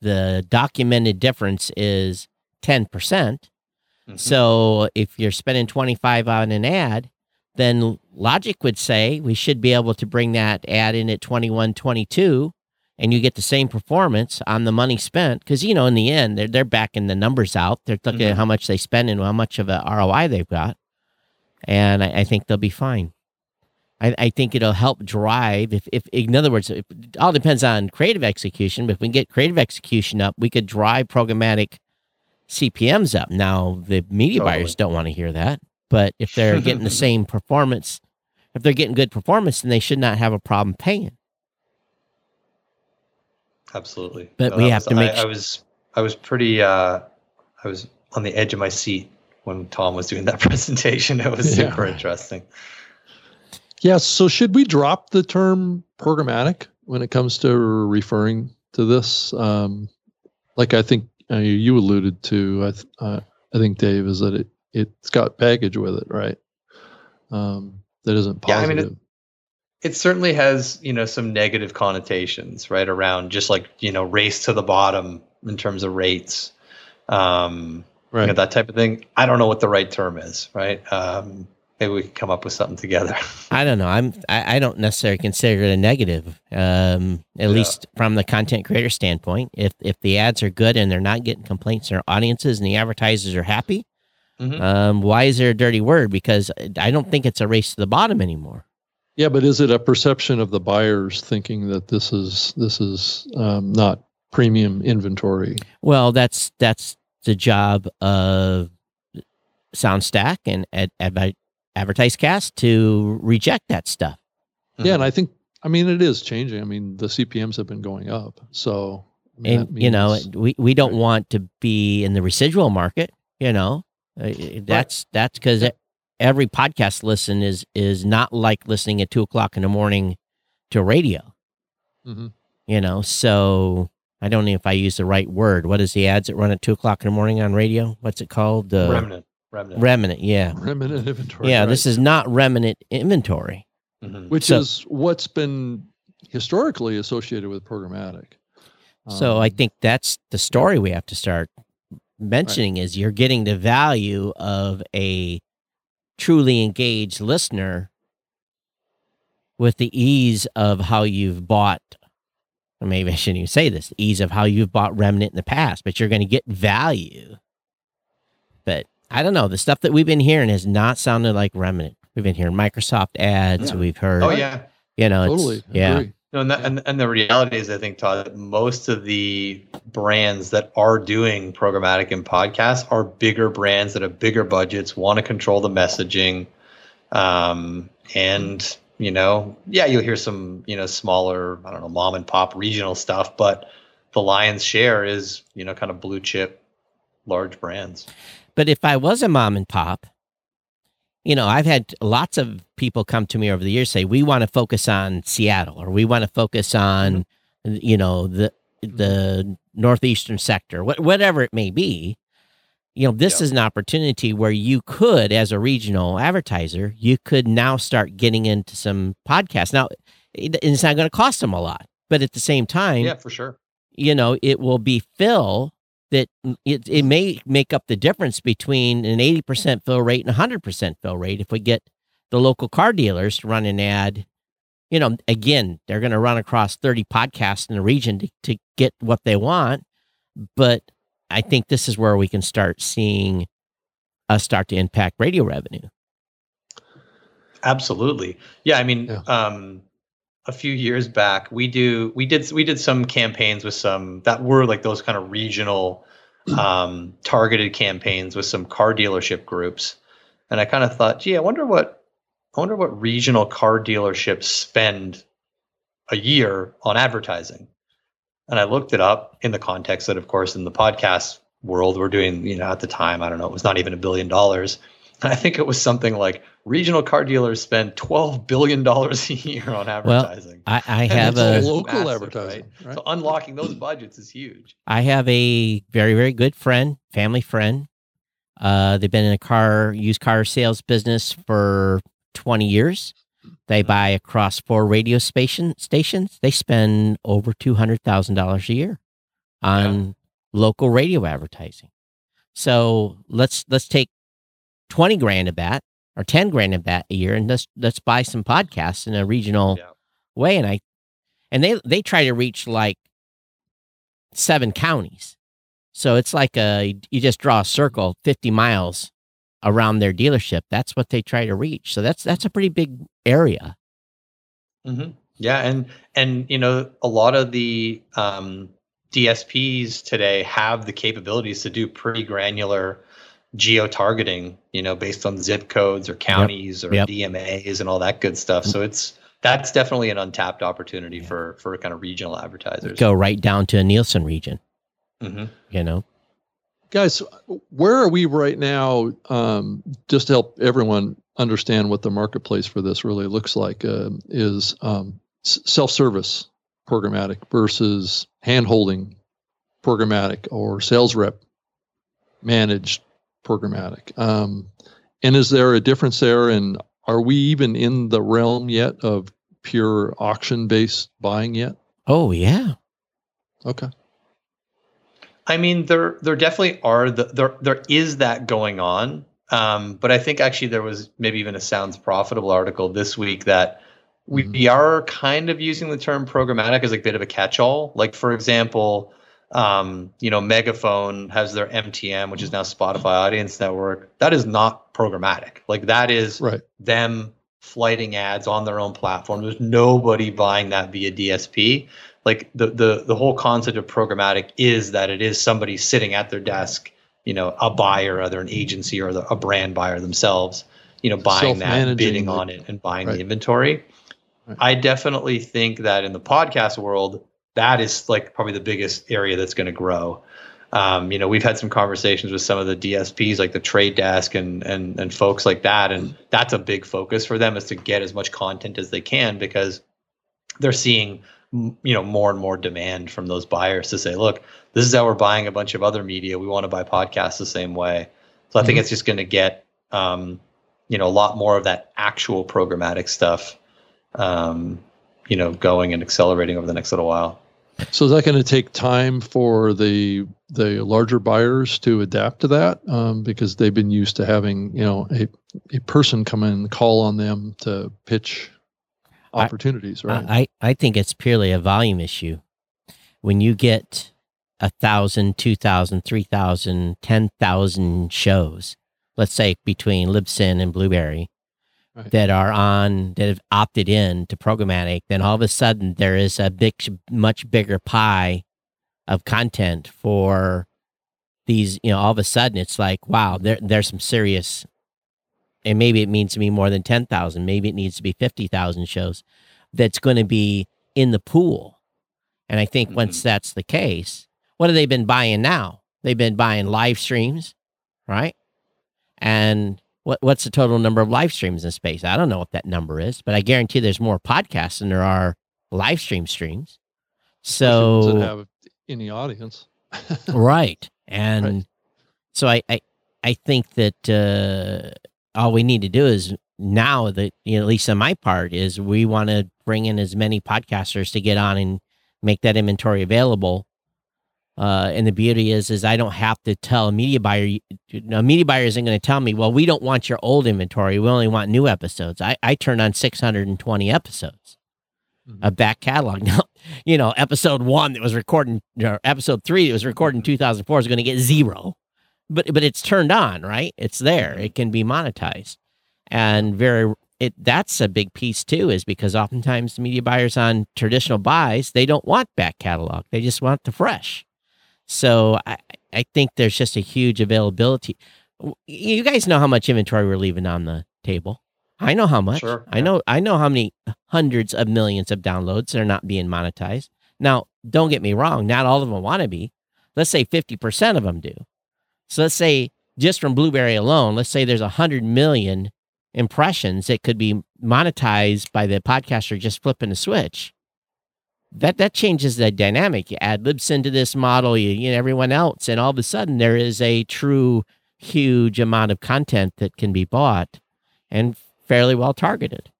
the documented difference is 10%, so if you're spending 25 on an ad, then logic would say we should be able to bring that ad in at 21, 22, and you get the same performance on the money spent. Because, you know, in the end, they're backing the numbers out. They're looking at how much they spend and how much of an ROI they've got. And I think they'll be fine. I think it'll help drive. If in other words, it all depends on creative execution. But if we can get creative execution up, we could drive programmatic CPMs up. Now, the media buyers don't want to hear that. But if they're getting the same performance, if they're getting good performance, then they should not have a problem paying. Absolutely. But no, we have to make sure. I was on the edge of my seat when Tom was doing that presentation. It was super interesting. Yeah. So should we drop the term programmatic when it comes to referring to this? Like I think you alluded to, I think, Dave, is that it's got baggage with it, right? That isn't positive. Yeah, I mean, it certainly has, you know, some negative connotations, right, around just like, you know, race to the bottom in terms of rates, right. You know, that type of thing. I don't know what the right term is, right? Maybe we could come up with something together. I don't know. I don't necessarily consider it a negative, at least from the content creator standpoint. If the ads are good and they're not getting complaints in their audiences and the advertisers are happy, why is there a dirty word? Because I don't think it's a race to the bottom anymore. Yeah, but is it a perception of the buyers thinking that this is not premium inventory? Well, that's the job of Soundstack and AdvertiseCast to reject that stuff. Yeah, and I think, I mean, it is changing. I mean, the CPMs have been going up. So, I mean, and, you know, we don't want to be in the residual market, you know. That's because every podcast listen is not like listening at 2:00 in the morning to radio, you know? So I don't know if I use the right word. What is the ads that run at 2:00 in the morning on radio? What's it called? Remnant. Yeah. Remnant inventory. Yeah. Right. This is not remnant inventory, which is what's been historically associated with programmatic. So I think that's the story we have to start mentioning is you're getting the value of a truly engaged listener with the ease of how you've bought, or maybe I shouldn't even say this, the ease of how you've bought remnant in the past, but you're going to get value. But I don't know, the stuff that we've been hearing has not sounded like remnant. We've been hearing Microsoft ads. Yeah. We've heard, you know, totally. No, and the reality is, I think, Todd, that most of the brands that are doing programmatic and podcasts are bigger brands that have bigger budgets, want to control the messaging. And, you know, you'll hear some, you know, smaller, I don't know, mom and pop regional stuff, but the lion's share is, you know, kind of blue chip, large brands. But if I was a mom and pop, you know, I've had lots of people come to me over the years say, we want to focus on Seattle, or we want to focus on, you know, the northeastern sector, whatever it may be. You know, this is an opportunity where you could, as a regional advertiser, you could now start getting into some podcasts. Now, it's not going to cost them a lot, but at the same time, for sure, you know, it will be fill that it may make up the difference between an 80% fill rate and 100% fill rate. If we get the local car dealers to run an ad, you know, again, they're going to run across 30 podcasts in the region to get what they want. But I think this is where we can start seeing us start to impact radio revenue. Absolutely. Yeah. I mean, a few years back, we did some campaigns with some that were like those kind of regional targeted campaigns with some car dealership groups, and I kind of thought, gee, I wonder what regional car dealerships spend a year on advertising. And I looked it up in the context that, of course, in the podcast world, we're doing, you know, at the time, I don't know, it was not even $1 billion. I think it was something like regional car dealers spend $12 billion a year on advertising. Well, I have a local massive, advertising. Right? So unlocking those budgets is huge. I have a very, very good friend, family friend. They've been in a used car sales business for 20 years. They buy across 4 radio stations. They spend over $200,000 a year on local radio advertising. So let's take $20,000 of that, or $10,000 of that a year, and let's buy some podcasts in a regional way. And I, And they try to reach like 7 counties. So it's like you just draw a circle 50 miles around their dealership. That's what they try to reach. So that's a pretty big area. Mm-hmm. Yeah. And, you know, a lot of the DSPs today have the capabilities to do pretty granular geo-targeting, you know, based on zip codes or counties or DMAs and all that good stuff. So that's definitely an untapped opportunity for kind of regional advertisers. Go right down to a Nielsen region, you know. Guys, where are we right now, just to help everyone understand what the marketplace for this really looks like, is self-service programmatic versus hand-holding programmatic or sales rep managed programmatic. And is there a difference there? And are we even in the realm yet of pure auction-based buying yet? Oh, yeah. Okay. I mean, there definitely are there is that going on. But I think actually there was maybe even a Sounds Profitable article this week that we are kind of using the term programmatic as a bit of a catch-all. Like, for example, you know, Megaphone has their MTM, which is now Spotify Audience Network. That is not programmatic. Like, that is them flighting ads on their own platform. There's nobody buying that via DSP. Like, the whole concept of programmatic is that it is somebody sitting at their desk, you know, a buyer, either an agency or a brand buyer themselves, you know, buying that, bidding on it, and buying the inventory. Right. I definitely think that in the podcast world, that is like probably the biggest area that's going to grow. You know, we've had some conversations with some of the DSPs, like the Trade Desk and folks like that, and that's a big focus for them, is to get as much content as they can, because they're seeing, you know, more and more demand from those buyers to say, look, this is how we're buying a bunch of other media. We want to buy podcasts the same way. So I think it's just going to get, you know, a lot more of that actual programmatic stuff, you know, going and accelerating over the next little while. So is that going to take time for the larger buyers to adapt to that? Because they've been used to having, you know, a person come in and call on them to pitch opportunities, right? I think it's purely a volume issue. When you get 1,000, 2,000, 3,000, 10,000 shows, let's say between Libsyn and Blubrry, that have opted in to programmatic, then all of a sudden there is a big, much bigger pie of content for these, you know. All of a sudden it's like, wow, there's some serious. And maybe it means to me more than 10,000. Maybe it needs to be 50,000 shows that's going to be in the pool. And I think once that's the case, what have they been buying now? They've been buying live streams, right? And what's the total number of live streams in space? I don't know what that number is, but I guarantee there's more podcasts than there are live streams. So doesn't have any audience. Right. And so I think that, all we need to do is now that, you know, at least on my part, is we want to bring in as many podcasters to get on and make that inventory available. And the beauty is I don't have to tell a media buyer. A media buyer isn't going to tell me, well, we don't want your old inventory. We only want new episodes. I turn on 620 episodes of back catalog. Now, you know, episode 1 that was recorded, or episode 3 that was recorded in 2004 is going to get 0. But it's turned on, right? It's there. It can be monetized, and that's a big piece too, is because oftentimes media buyers on traditional buys, they don't want back catalog. They just want the fresh. So I think there's just a huge availability. You guys know how much inventory we're leaving on the table. I know how much. Sure, yeah. I know how many hundreds of millions of downloads that are not being monetized. Now, don't get me wrong. Not all of them want to be. Let's say 50% of them do. So let's say just from Blubrry alone, let's say there's 100 million impressions that could be monetized by the podcaster just flipping a switch. That changes the dynamic. You add Libsyn to this model, you know, everyone else, and all of a sudden there is a true huge amount of content that can be bought and fairly well targeted.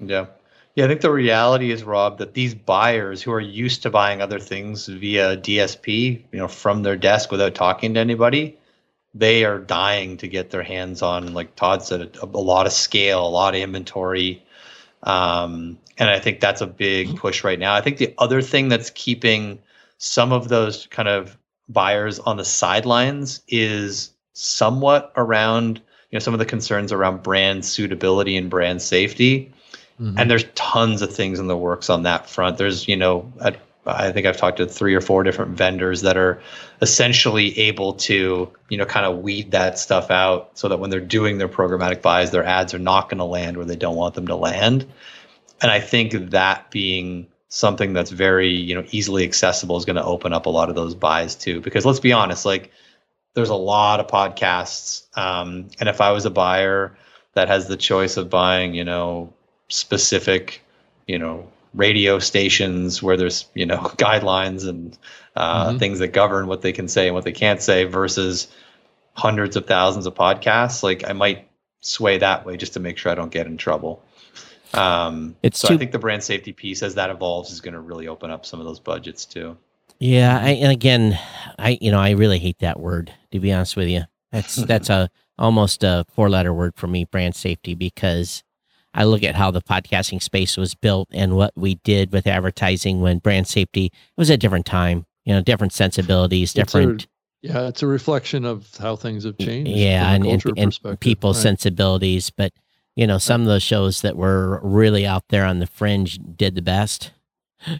Yeah. Yeah, I think the reality is, Rob, that these buyers who are used to buying other things via DSP, you know, from their desk without talking to anybody, they are dying to get their hands on, like Todd said, a lot of scale, a lot of inventory, And I think that's a big push right now. I think the other thing that's keeping some of those kind of buyers on the sidelines is somewhat around, you know, some of the concerns around brand suitability and brand safety. Mm-hmm. And there's tons of things in the works on that front. There's, you know, I think I've talked to 3 or 4 different vendors that are essentially able to, you know, kind of weed that stuff out so that when they're doing their programmatic buys, their ads are not going to land where they don't want them to land. And I think that being something that's very, you know, easily accessible is going to open up a lot of those buys too, because let's be honest, like there's a lot of podcasts. And if I was a buyer that has the choice of buying, you know, specific, you know, radio stations where there's, you know, guidelines and things that govern what they can say and what they can't say versus hundreds of thousands of podcasts, like I might sway that way just to make sure I don't get in trouble. I think the brand safety piece, as that evolves, is going to really open up some of those budgets too. Yeah. I really hate that word, to be honest with you. That's almost a 4-letter word for me, brand safety, because I look at how the podcasting space was built and what we did with advertising when brand safety, it was a different time, you know, different sensibilities, it's a reflection of how things have changed. Yeah. And people's sensibilities, but you know, some of those shows that were really out there on the fringe did the best,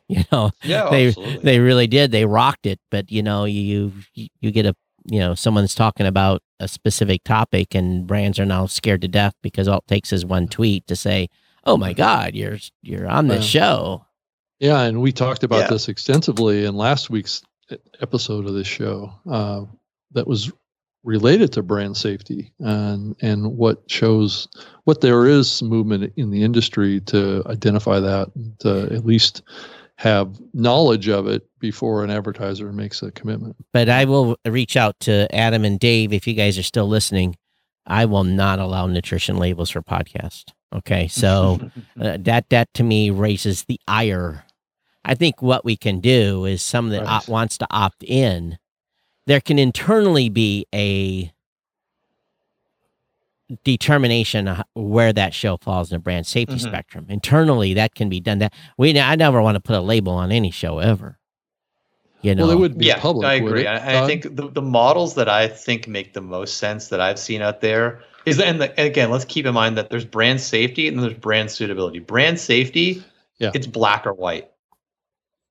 you know, they really did. They rocked it, but you know, you get someone's talking about a specific topic and brands are now scared to death because all it takes is one tweet to say, oh my God, you're on this show. Yeah. And we talked about this extensively in last week's episode of this show that was related to brand safety and what there is movement in the industry to identify that, and to at least have knowledge of it before an advertiser makes a commitment. But I will reach out to Adam and Dave. If you guys are still listening, I will not allow nutrition labels for podcasts. Okay. So that to me raises the ire. I think what we can do is someone that wants to opt in, there can internally be a determination where that show falls in the brand safety spectrum. Internally, that can be done. I never want to put a label on any show ever. You know, well, it would be public. I agree. I think the models that I think make the most sense that I've seen out there is, again, let's keep in mind that there's brand safety and there's brand suitability. Brand safety, it's black or white.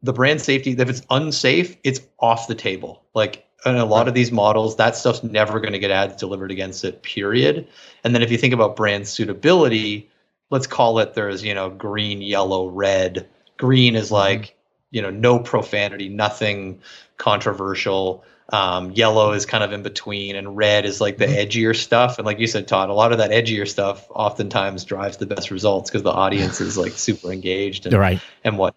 The brand safety, if it's unsafe, it's off the table. Like, and a lot of these models, that stuff's never going to get ads delivered against it, period. And then if you think about brand suitability, let's call it, there's, you know, green, yellow, red. Green is like, you know, no profanity, nothing controversial. Yellow is kind of in between, and red is like the edgier stuff. And like you said, Todd, a lot of that edgier stuff oftentimes drives the best results because the audience is like super engaged and whatnot.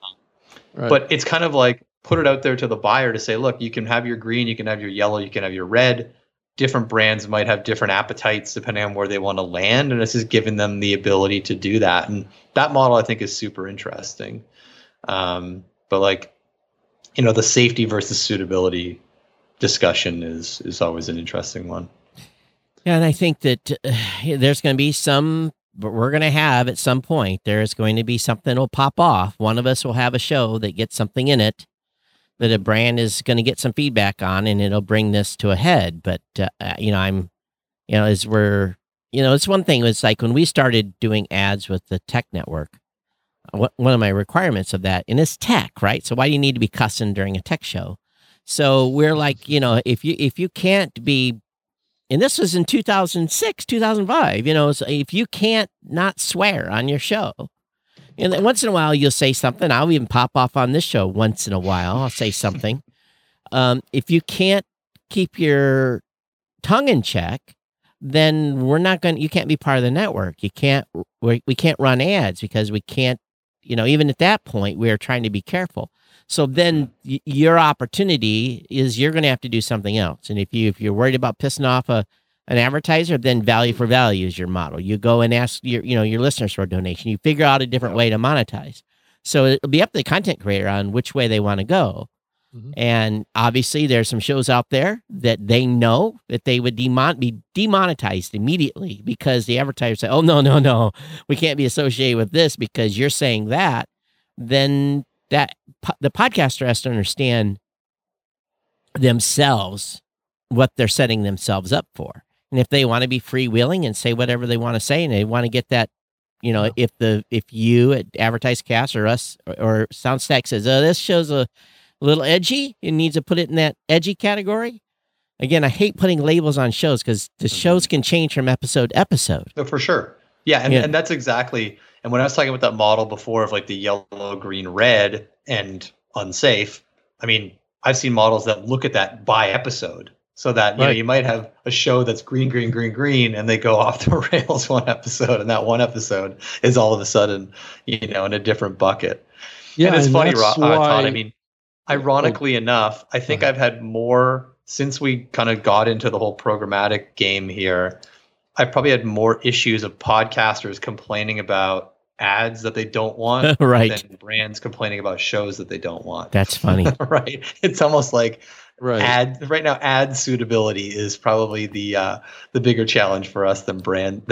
Right. But it's kind of like, put it out there to the buyer to say, look, you can have your green, you can have your yellow, you can have your red. Different brands might have different appetites depending on where they want to land. And this is giving them the ability to do that. And that model, I think, is super interesting. But like, you know, the safety versus suitability discussion is always an interesting one. Yeah. And I think that there's going to be some, but we're going to have at some point, there's going to be something that will pop off. One of us will have a show that gets something in it that a brand is going to get some feedback on, and it'll bring this to a head. But, you know, it's one thing. It's like when we started doing ads with the tech network, one of my requirements of that, and it's tech, right? So why do you need to be cussing during a tech show? So we're like, you know, if you can't be, and this was in 2006, 2005, you know, so if you can't not swear on your show. And then once in a while, you'll say something. I'll even pop off on this show once in a while. I'll say something. If you can't keep your tongue in check, then you can't be part of the network. We can't run ads because we can't, you know, even at that point, we are trying to be careful. So then your opportunity is you're going to have to do something else. And if you're worried about pissing off an advertiser, then value for value is your model. You go and ask your listeners for a donation. You figure out a different way to monetize. So it'll be up to the content creator on which way they want to go. Mm-hmm. And obviously there's some shows out there that they know that they would be demonetized immediately because the advertisers say, oh, no, we can't be associated with this because you're saying that. Then that the podcaster has to understand themselves what they're setting themselves up for. And if they want to be freewheeling and say whatever they want to say, and they want to get that, you know, if you at AdvertiseCast or us or Soundstack says, oh, this show's a little edgy, it needs to put it in that edgy category. Again, I hate putting labels on shows because the shows can change from episode to episode. No, for sure. Yeah. And that's exactly. And when I was talking about that model before of like the yellow, green, red and unsafe, I mean, I've seen models that look at that by episode so that, you know, you might have a show that's green, and they go off the rails one episode. And that one episode is all of a sudden, you know, in a different bucket. Yeah, and it's funny, Todd, I mean, ironically enough, I think I've had more since we kind of got into the whole programmatic game here. I've probably had more issues of podcasters complaining about ads that they don't want than brands complaining about shows that they don't want. That's funny. Right. It's almost like ad suitability is probably the bigger challenge for us than brand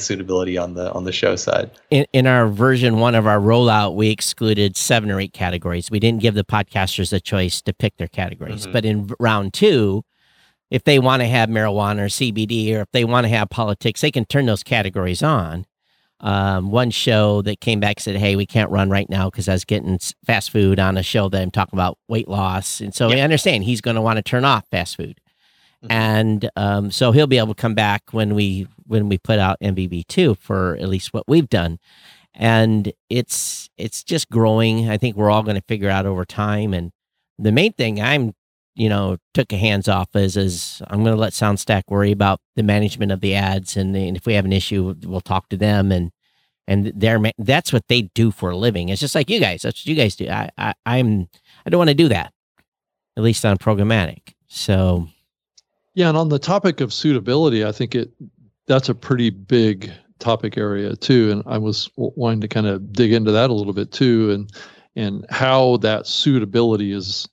suitability on the show side. In our version 1 of our rollout, we excluded 7 or 8 categories. We didn't give the podcasters the choice to pick their categories. Mm-hmm. But in round 2, if they want to have marijuana or CBD, or if they want to have politics, they can turn those categories on. One show that came back said, hey, we can't run right now because I was getting fast food on a show that I'm talking about weight loss. And so I understand he's going to want to turn off fast food. Mm-hmm. And so he'll be able to come back when we put out MBB2 for at least what we've done. And it's just growing. I think we're all going to figure out over time. And the main thing I'm, you know, took a hands off is I'm going to let Soundstack worry about the management of the ads. And if we have an issue, we'll talk to them and that's what they do for a living. It's just like you guys, that's what you guys do. I don't want to do that, at least on programmatic. So. Yeah. And on the topic of suitability, I think that's a pretty big topic area too. And I was wanting to kind of dig into that a little bit too. And how that suitability is,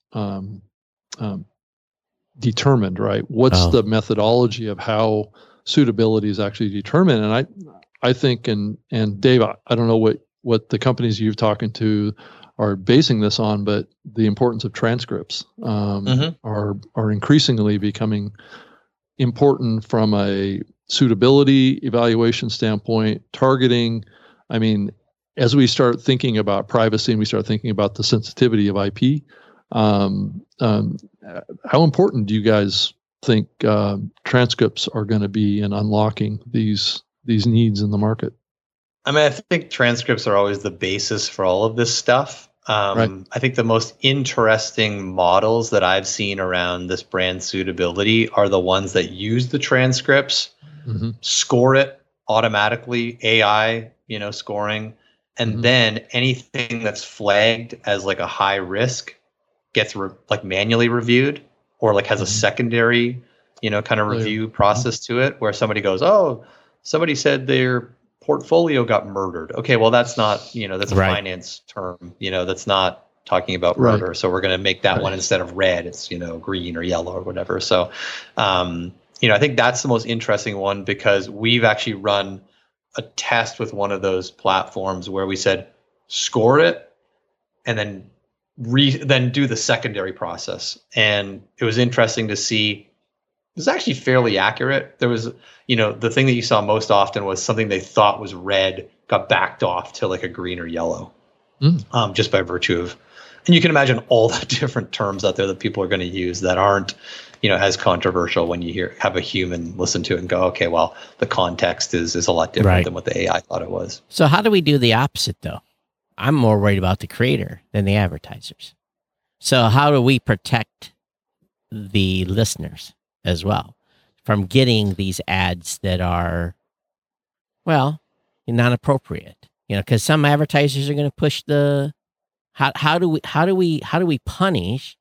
determined, right? What's the methodology of how suitability is actually determined? And I think, and Dave, I don't know what the companies you've talking to are basing this on, but the importance of transcripts are increasingly becoming important from a suitability evaluation standpoint, targeting. I mean, as we start thinking about privacy and we start thinking about the sensitivity of IP, how important do you guys think transcripts are going to be in unlocking these needs in the market? I mean, I think transcripts are always the basis for all of this stuff. I think the most interesting models that I've seen around this brand suitability are the ones that use the transcripts, score it automatically, AI, you know, scoring, and then anything that's flagged as like a high risk gets like manually reviewed, or like has a secondary, you know, kind of review process to it, where somebody goes, oh, somebody said their portfolio got murdered. Okay, well, that's not, you know, that's a finance term, you know, that's not talking about murder. Right. So we're going to make that one instead of red, it's, you know, green or yellow or whatever. So, you know, I think that's the most interesting one, because we've actually run a test with one of those platforms where we said, score it, and then do the secondary process. And it was interesting to see, it was actually fairly accurate. There was, you know, the thing that you saw most often was something they thought was red got backed off to like a green or yellow, just by virtue of, and you can imagine all the different terms out there that people are going to use that aren't, you know, as controversial when you have a human listen to it and go, okay, well, the context is a lot different than what the AI thought it was. So how do we do the opposite though? I'm more worried about the creator than the advertisers. So how do we protect the listeners as well from getting these ads that are, well, not appropriate, you know, because some advertisers are going to push the, how do we punish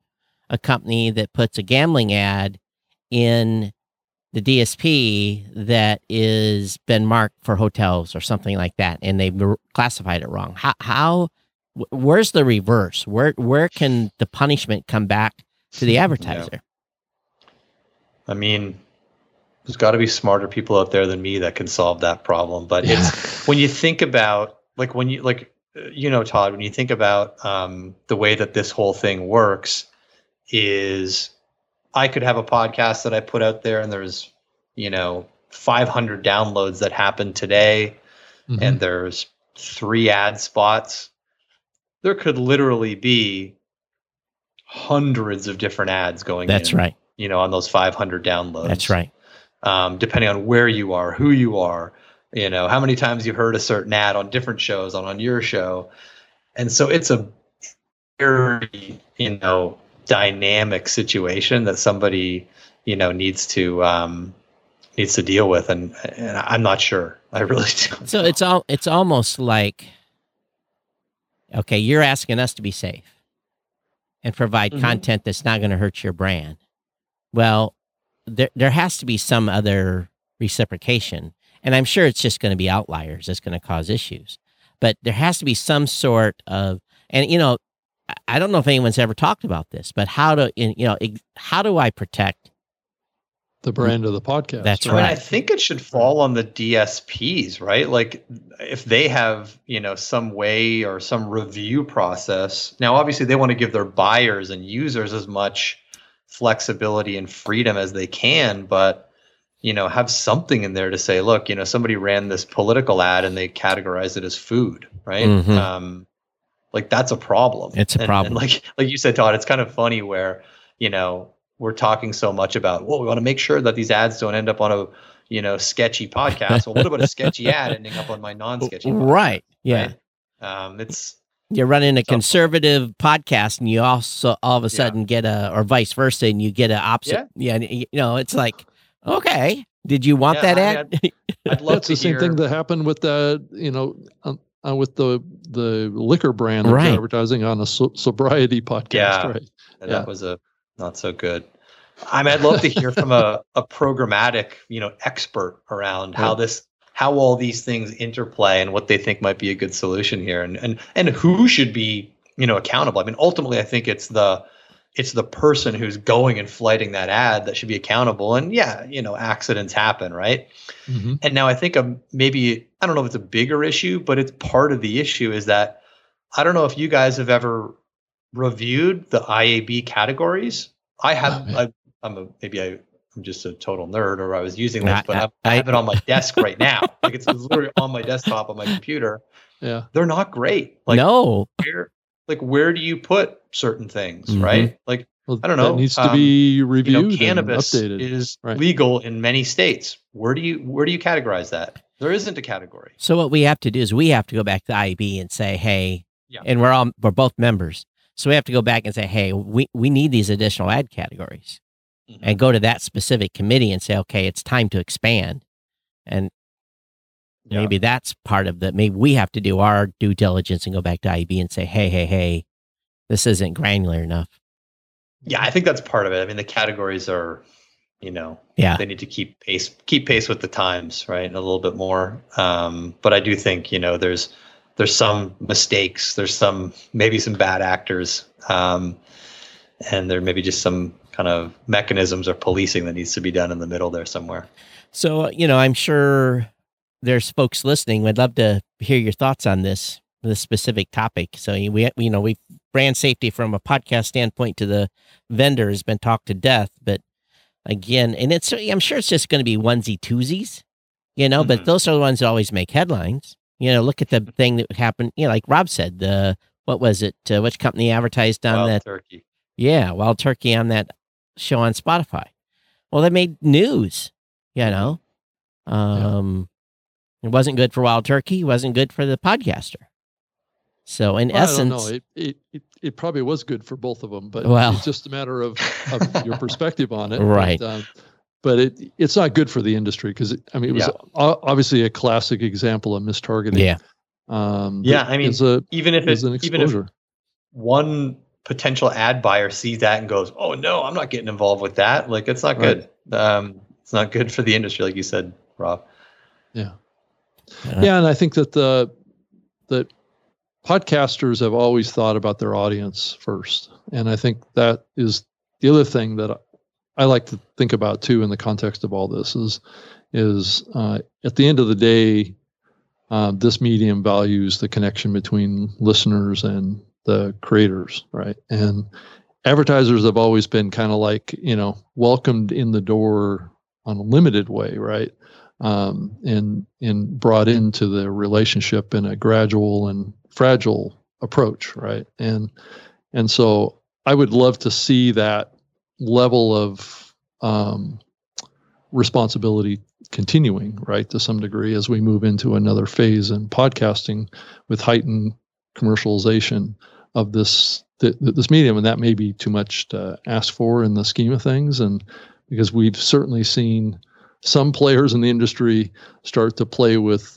a company that puts a gambling ad in the DSP that is been marked for hotels or something like that, and they've classified it wrong? How where's the reverse? Where can the punishment come back to the advertiser? Yeah. I mean, there's got to be smarter people out there than me that can solve that problem. But it's when you think about, like, when you, like, you know, Todd, when you think about the way that this whole thing works is I could have a podcast that I put out there and there's, you know, 500 downloads that happened today, mm-hmm. and there's 3 ad spots. There could literally be hundreds of different ads going in. That's right. You know, on those 500 downloads. That's right. Depending on where you are, who you are, you know, how many times you've heard a certain ad on different shows, on your show. And so it's a very, you know, dynamic situation that somebody, you know, needs to deal with. And I'm not sure. I really don't. So it's almost like, okay, you're asking us to be safe and provide mm-hmm. content that's not going to hurt your brand. Well, there has to be some other reciprocation, and I'm sure it's just going to be outliers that's going to cause issues, but there has to be some sort of, and, you know, I don't know if anyone's ever talked about this, but how do I protect the brand of the podcast? That's right. I think it should fall on the DSPs, right? Like if they have, you know, some way or some review process. Now, obviously they want to give their buyers and users as much flexibility and freedom as they can, but, you know, have something in there to say, look, you know, somebody ran this political ad and they categorized it as food, right? Mm-hmm. Like that's a problem. It's a problem. And like you said, Todd, it's kind of funny where, you know, we're talking so much about, well, we want to make sure that these ads don't end up on a, you know, sketchy podcast. Well, what about a sketchy ad ending up on my non-sketchy podcast? Right. Yeah. Right? You run into a conservative podcast and you also all of a sudden get or vice versa, and you get an opposite. Yeah. You know, it's like, okay, did you want that ad? I'd love to hear. That's the same thing that happened with the, you know, with the liquor brand right. advertising on a sobriety podcast. Yeah. Right. And that was a not so good. I mean, I'd love to hear from a programmatic, you know, expert around how this, how all these things interplay and what they think might be a good solution here, and who should be, you know, accountable. I mean, ultimately I think it's the person who's going and flighting that ad that should be accountable, and you know, accidents happen. Right. Mm-hmm. And now I think maybe, I don't know if it's a bigger issue, but it's part of the issue is that I don't know if you guys have ever reviewed the IAB categories. I have, I'm just a total nerd, or I was using this, but I have it on my desk right now. Like it's literally on my desktop on my computer. Yeah, they're not great. Like, no, where do you put certain things, mm-hmm. right? Like I don't know, that needs to be reviewed. You know, cannabis and updated. Is right. legal in many states. Where do you categorize that? There isn't a category. So what we have to do is we have to go back to IAB and say, hey, and we're both members, so we have to go back and say, hey, we need these additional ad categories. Mm-hmm. And go to that specific committee and say, okay, it's time to expand. And maybe that's part of that. Maybe we have to do our due diligence and go back to IAB and say, hey, this isn't granular enough. Yeah, I think that's part of it. I mean, the categories are, you know, they need to keep pace with the times, right? And a little bit more. But I do think, you know, there's some mistakes. There's maybe some bad actors. And there may be just some kind of mechanisms or policing that needs to be done in the middle there somewhere. So, you know, I'm sure there's folks listening. We'd love to hear your thoughts on this specific topic. So we brand safety from a podcast standpoint to the vendor has been talked to death, but again, and I'm sure it's just going to be onesie twosies, you know, mm-hmm. but those are the ones that always make headlines. You know, look at the thing that happened, you know, like Rob said, what was it? Which company advertised on Wild that? Turkey. Yeah. Wild Turkey on that show on Spotify. Well, they made news, you know. It wasn't good for Wild Turkey. It wasn't good for the podcaster. So in essence, I don't know. It probably was good for both of them, but it's just a matter of your perspective on it. Right. But it's not good for the industry because it was obviously a classic example of mistargeting. Yeah. I mean, even if one potential ad buyer sees that and goes, oh no, I'm not getting involved with that. Like it's not good. It's not good for the industry. Like you said, Rob. Yeah. And I think that podcasters have always thought about their audience first. And I think that is the other thing that I like to think about too in the context of all this is at the end of the day, this medium values the connection between listeners and the creators, right? And advertisers have always been kind of like, welcomed in the door on a limited way, right? And brought into the relationship in a gradual and fragile approach, right? And so I would love to see that level of responsibility continuing, right, to some degree as we move into another phase in podcasting with heightened commercialization of this medium. And that may be too much to ask for in the scheme of things. And because we've certainly seen some players in the industry start to play with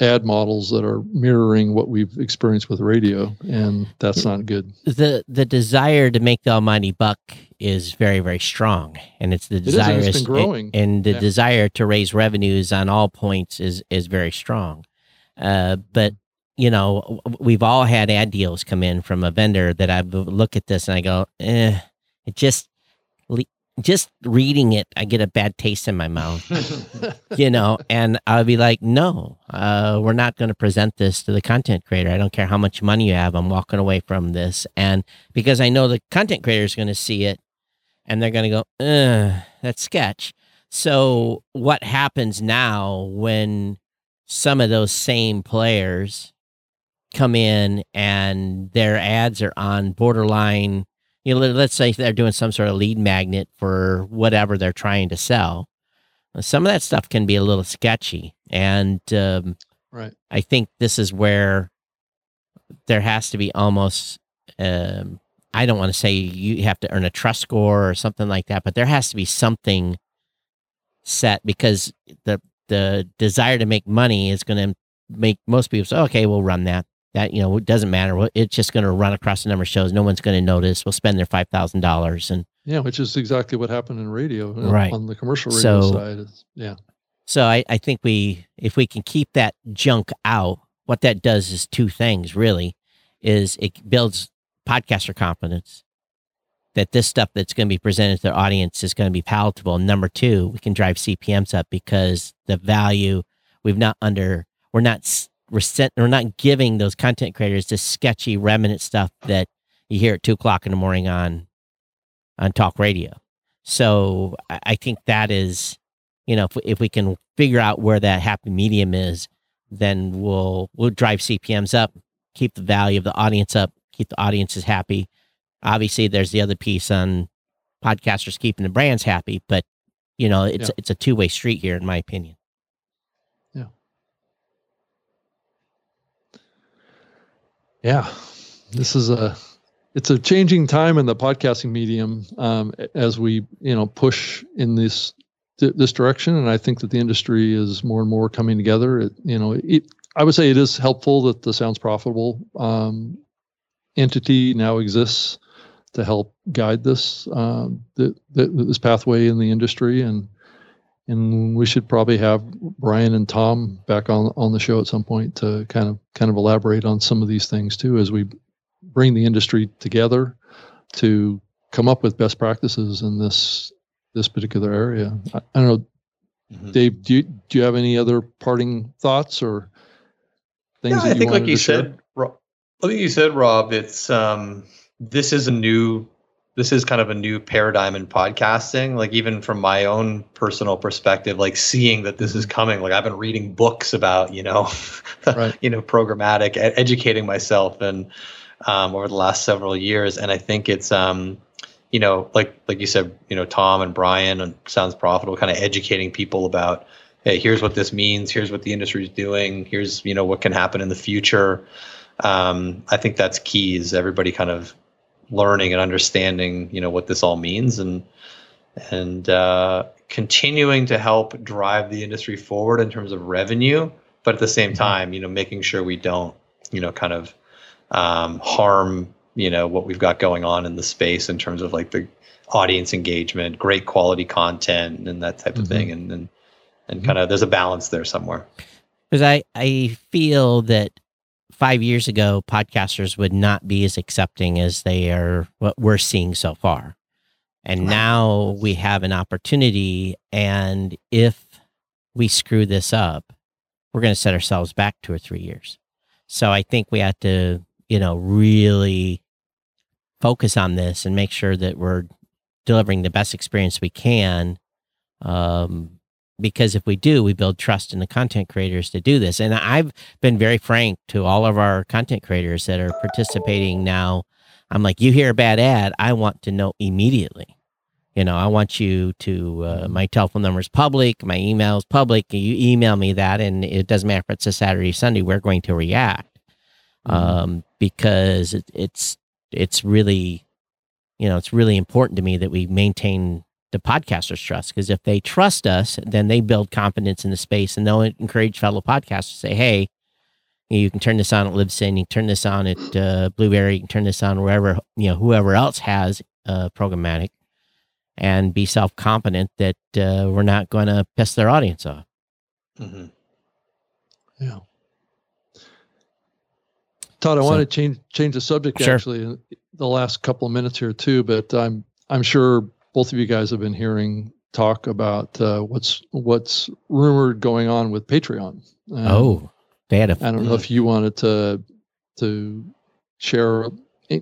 ad models that are mirroring what we've experienced with radio, and that's not good. The desire to make the almighty buck is very, very strong, and it's been growing. And the desire to raise revenues on all points is very strong. But we've all had ad deals come in from a vendor that I look at this and I go, it just. Just reading it, I get a bad taste in my mouth, and I'll be like, no, we're not going to present this to the content creator. I don't care how much money you have. I'm walking away from this. And because I know the content creator is going to see it and they're going to go, that's sketch. So what happens now when some of those same players come in and their ads are on borderline, let's say they're doing some sort of lead magnet for whatever they're trying to sell. Some of that stuff can be a little sketchy. And right. I think this is where there has to be almost, I don't want to say you have to earn a trust score or something like that, but there has to be something set, because the desire to make money is going to make most people say, okay, we'll run that. That, it doesn't matter. It's just going to run across the number of shows. No one's going to notice. We'll spend their $5,000. And yeah, which is exactly what happened in radio, right? On the commercial radio side. Yeah. So I think if we can keep that junk out, what that does is two things really, is it builds podcaster confidence that this stuff that's going to be presented to their audience is going to be palatable. And number two, we can drive CPMs up because the value we're not giving those content creators this sketchy remnant stuff that you hear at 2:00 in the morning on talk radio. So I think that is, if we can figure out where that happy medium is, then we'll drive CPMs up, keep the value of the audience up, keep the audiences happy. Obviously, there's the other piece on podcasters keeping the brands happy, but it's a two-way street here, in my opinion. Yeah, this is it's a changing time in the podcasting medium as we, push in this direction. And I think that the industry is more and more coming together. I would say it is helpful that the Sounds Profitable entity now exists to help guide this, this pathway in the industry. And we should probably have Brian and Tom back on the show at some point to kind of elaborate on some of these things too, as we bring the industry together to come up with best practices in this particular area. I don't know, mm-hmm. Dave, do you have any other parting thoughts or things that you wanted to share? I think you said, Rob, it's this is kind of a new paradigm in podcasting. Like, even from my own personal perspective, like seeing that this is coming, like I've been reading books about, right. Programmatic, educating myself and over the last several years. And I think it's, like you said, Tom and Brian and Sounds Profitable kind of educating people about, hey, here's what this means. Here's what the industry is doing. Here's, what can happen in the future. I think that's key, is everybody kind of learning and understanding, what this all means, and continuing to help drive the industry forward in terms of revenue, but at the same time, making sure we don't, harm, what we've got going on in the space in terms of like the audience engagement, great quality content, and that type of thing. And kind of, there's a balance there somewhere. Because I feel that 5 years ago, podcasters would not be as accepting as they are, what we're seeing so far. And now we have an opportunity. And if we screw this up, we're going to set ourselves back 2 or 3 years. So I think we have to, you know, really focus on this and make sure that we're delivering the best experience we can. Because if we do, we build trust in the content creators to do this. And I've been very frank to all of our content creators that are participating now. I'm like, you hear a bad ad, I want to know immediately. You know, I want you to, my telephone number is public, my email is public, you email me that, and it doesn't matter if it's a Saturday, Sunday, we're going to react. Because it's really, you know, it's really important to me that we maintain the podcasters' trust, because if they trust us, then they build confidence in the space, and they'll encourage fellow podcasters to say, hey, you can turn this on at Libsyn, you can turn this on at Blubrry, you can turn this on wherever, you know, whoever else has programmatic, and be self-confident that we're not going to piss their audience off. Mm-hmm. Yeah. Todd, I want to change the subject, actually, in the last couple of minutes here too, but I'm sure both of you guys have been hearing talk about what's rumored going on with Patreon. I don't know if you wanted to share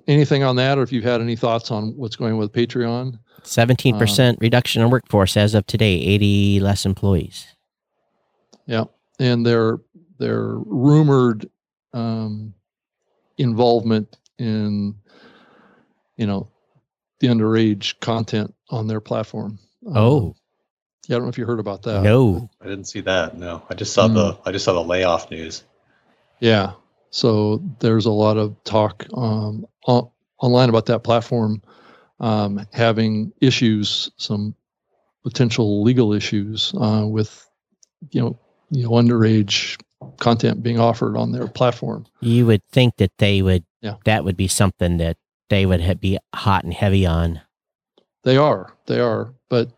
anything on that, or if you've had any thoughts on what's going on with Patreon. 17% reduction in workforce as of today, 80 less employees. Yeah, and their rumored involvement in, you know, the underage content on their platform. Yeah, I don't know if you heard about that. No, I didn't see that. No, I just saw the layoff news. Yeah, so there's a lot of talk online about that platform having issues, some potential legal issues with underage content being offered on their platform. You would think that they would. Yeah. That would be something that they would be hot and heavy on. They are, but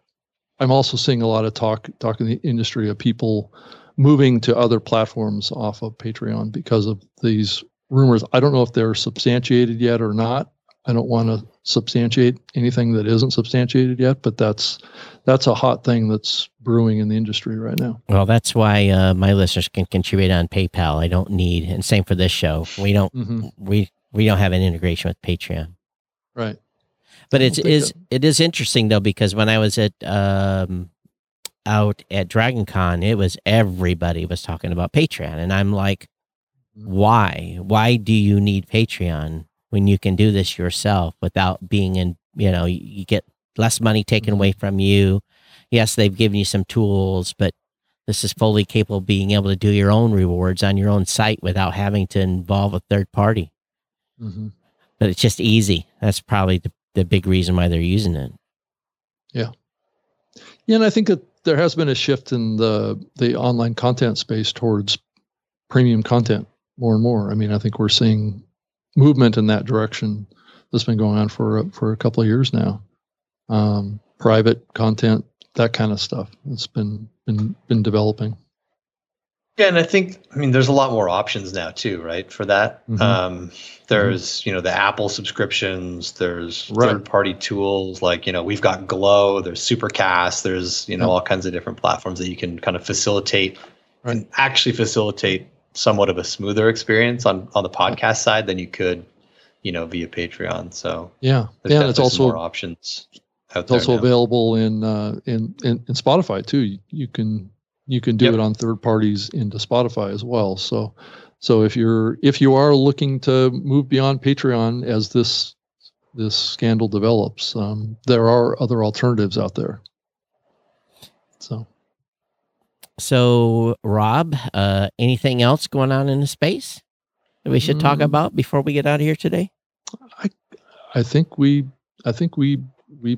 I'm also seeing a lot of talk in the industry of people moving to other platforms off of Patreon because of these rumors. I don't know if they're substantiated yet or not. I don't want to substantiate anything that isn't substantiated yet, but that's a hot thing that's brewing in the industry right now. Well, that's why my listeners can contribute on PayPal. I don't need, and same for this show. We don't we don't have an integration with Patreon. Right. But it is interesting though, because when I was at out at DragonCon, it was everybody was talking about Patreon, and I'm like, why? Why do you need Patreon when you can do this yourself without being in? You know, you get less money taken away from you. Yes, they've given you some tools, but this is fully capable of being able to do your own rewards on your own site without having to involve a third party. Mm-hmm. But it's just easy. That's probably the big reason why they're using it. Yeah. Yeah. And I think that there has been a shift in the online content space towards premium content more and more. I mean, I think we're seeing movement in that direction that's been going on for a couple of years now. Private content, that kind of stuff. It's been developing. Yeah, and I think, there's a lot more options now too, right? For that, there's, the Apple subscriptions, there's third-party tools like, we've got Glow, there's Supercast, there's, all kinds of different platforms that you can kind of facilitate and actually facilitate somewhat of a smoother experience on the podcast side than you could, via Patreon. So and it's also more options out there. It's also available in Spotify too. You can do it on third parties into Spotify as well. So if you are looking to move beyond Patreon as this scandal develops, there are other alternatives out there. So Rob, anything else going on in the space that we should talk about before we get out of here today? I think we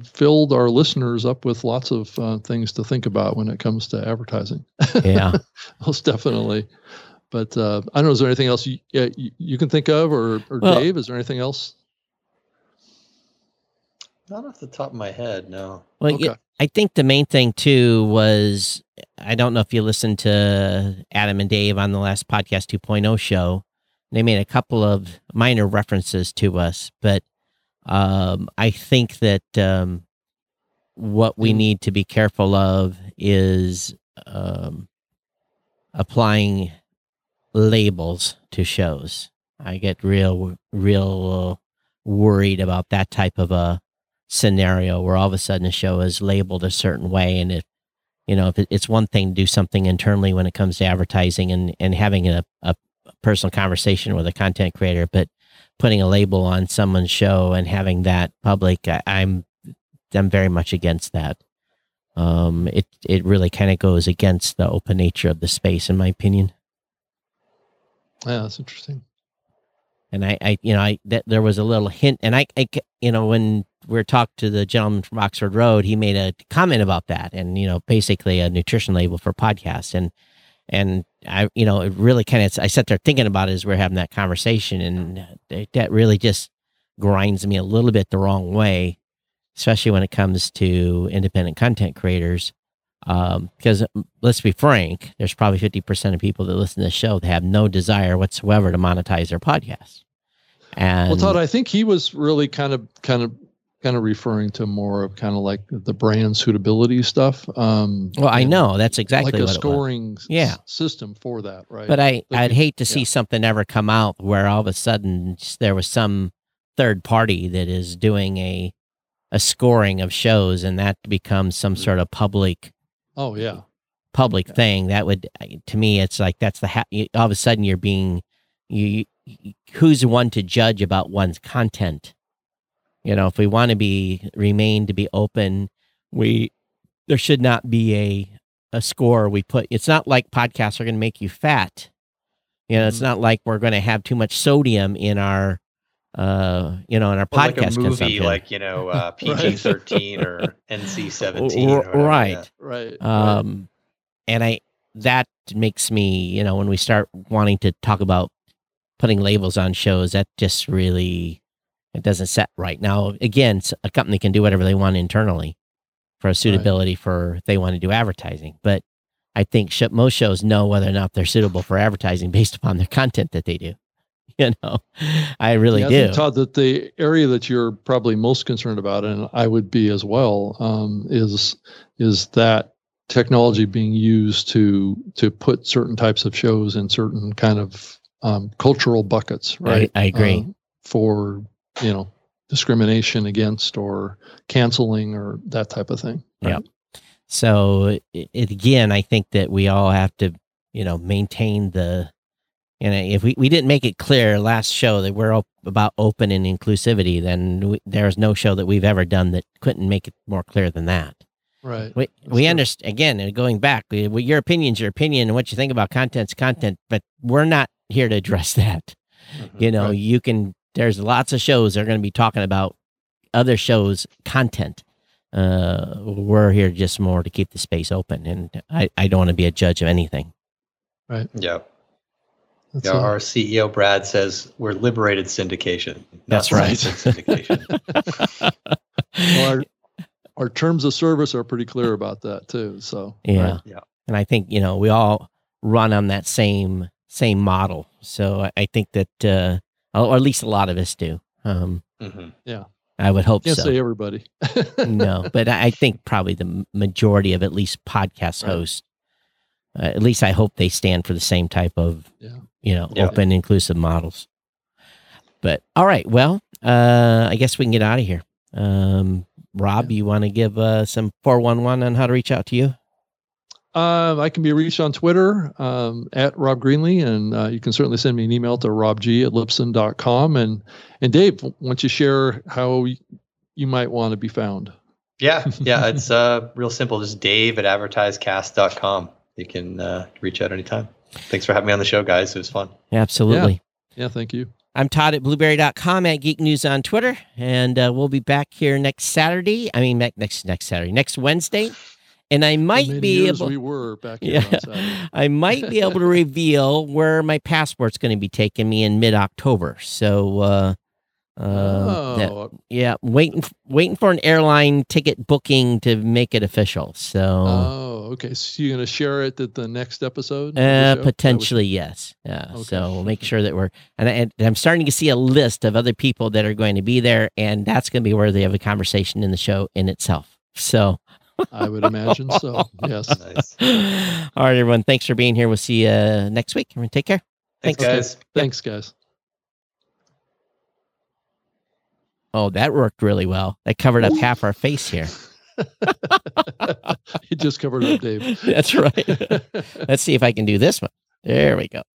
filled our listeners up with lots of things to think about when it comes to advertising. Yeah, most definitely. But I don't know, is there anything else you can think of, or Dave, is there anything else? Not off the top of my head, no. Well, okay. I think the main thing too was, I don't know if you listened to Adam and Dave on the last Podcast 2.0 show, They made a couple of minor references to us, but I think that what we need to be careful of is applying labels to shows. I get real worried about that type of a scenario where all of a sudden a show is labeled a certain way. And if it's one thing to do something internally when it comes to advertising and having a personal conversation with a content creator, but putting a label on someone's show and having that public, I'm very much against that. It really kind of goes against the open nature of the space, in my opinion. Yeah, that's interesting. And there was a little hint, and I when we talked to the gentleman from Oxford Road, he made a comment about that, and basically a nutrition label for podcasts, and I, it really kind of, I sat there thinking about it as we were having that conversation, and that really just grinds me a little bit the wrong way, especially when it comes to independent content creators. Because let's be frank, there's probably 50% of people that listen to the show that have no desire whatsoever to monetize their podcast. And well, Todd, I think he was really kind of referring to more of kind of like the brand suitability stuff. Well, I know that's exactly like what a scoring system for that, right? But I'd hate to see something ever come out where all of a sudden there was some third party that is doing a scoring of shows and that becomes some sort of public. Oh yeah. Public thing. That would, to me, it's like, that's the all of a sudden you're being, who's the one to judge about one's content? If we want to remain to be open, there should not be a score we put. It's not like podcasts are going to make you fat. It's not like we're going to have too much sodium in our, in our podcast, like a movie, like PG-13 or NC-17, right? And that makes me, when we start wanting to talk about putting labels on shows, that just really, it doesn't set right. Now, again, a company can do whatever they want internally for a suitability for if they want to do advertising, but I think most shows know whether or not they're suitable for advertising based upon their content that they do. I really do. I think, Todd, that the area that you're probably most concerned about, and I would be as well, is that technology being used to put certain types of shows in certain kind of cultural buckets, right? I agree. For discrimination against or canceling or that type of thing. Right? Yeah. So again, I think that we all have to maintain the. And if we didn't make it clear last show that we're about open and inclusivity, then there's no show that we've ever done that couldn't make it more clear than that. Right. We understand, again, going back, your opinion's your opinion, and what you think about content's content, but we're not here to address that. Mm-hmm. Right. There's lots of shows that are going to be talking about other shows' content. We're here just more to keep the space open, and I don't want to be a judge of anything. Right. Yeah. Yeah, our CEO, Brad, says we're liberated syndication. That's right. Syndication. Well, our terms of service are pretty clear about that, too. So yeah. Right? Yeah. And I think, we all run on that same model. So I think that, or at least a lot of us do. Mm-hmm. Yeah. I would hope so. Can't say everybody. No, but I think probably the majority of at least podcast hosts, at least I hope they stand for the same type of, open, inclusive models. But all right, well, I guess we can get out of here. Rob, you want to give some 411 on how to reach out to you? I can be reached on Twitter at Rob Greenlee, and you can certainly send me an email to robg@libsyn.com. And Dave, why don't you share how you might want to be found? Yeah, it's real simple. Just Dave at AdvertiseCast.com. You can reach out anytime. Thanks for having me on the show, guys. It was fun. Absolutely. Yeah, thank you. I'm Todd at Blubrry.com, at Geek News on Twitter. And we'll be back here next Wednesday. And I might be able... we were back here on Saturday. I might be able to reveal where my passport's going to be taking me in mid-October. So Waiting for an airline ticket booking to make it official. So. Oh, okay. So you're going to share it at the next episode? Potentially, yes. Yeah. Okay. So we'll make sure that we're, and I'm starting to see a list of other people that are going to be there, and that's going to be where they have a conversation in the show in itself. So. I would imagine so. Yes. Nice. All right, everyone. Thanks for being here. We'll see you next week. Everyone, take care. Thanks guys. Okay. Yeah. Thanks, guys. Oh, that worked really well. That covered up half our face here. It just covered up Dave. That's right. Let's see if I can do this one. There we go.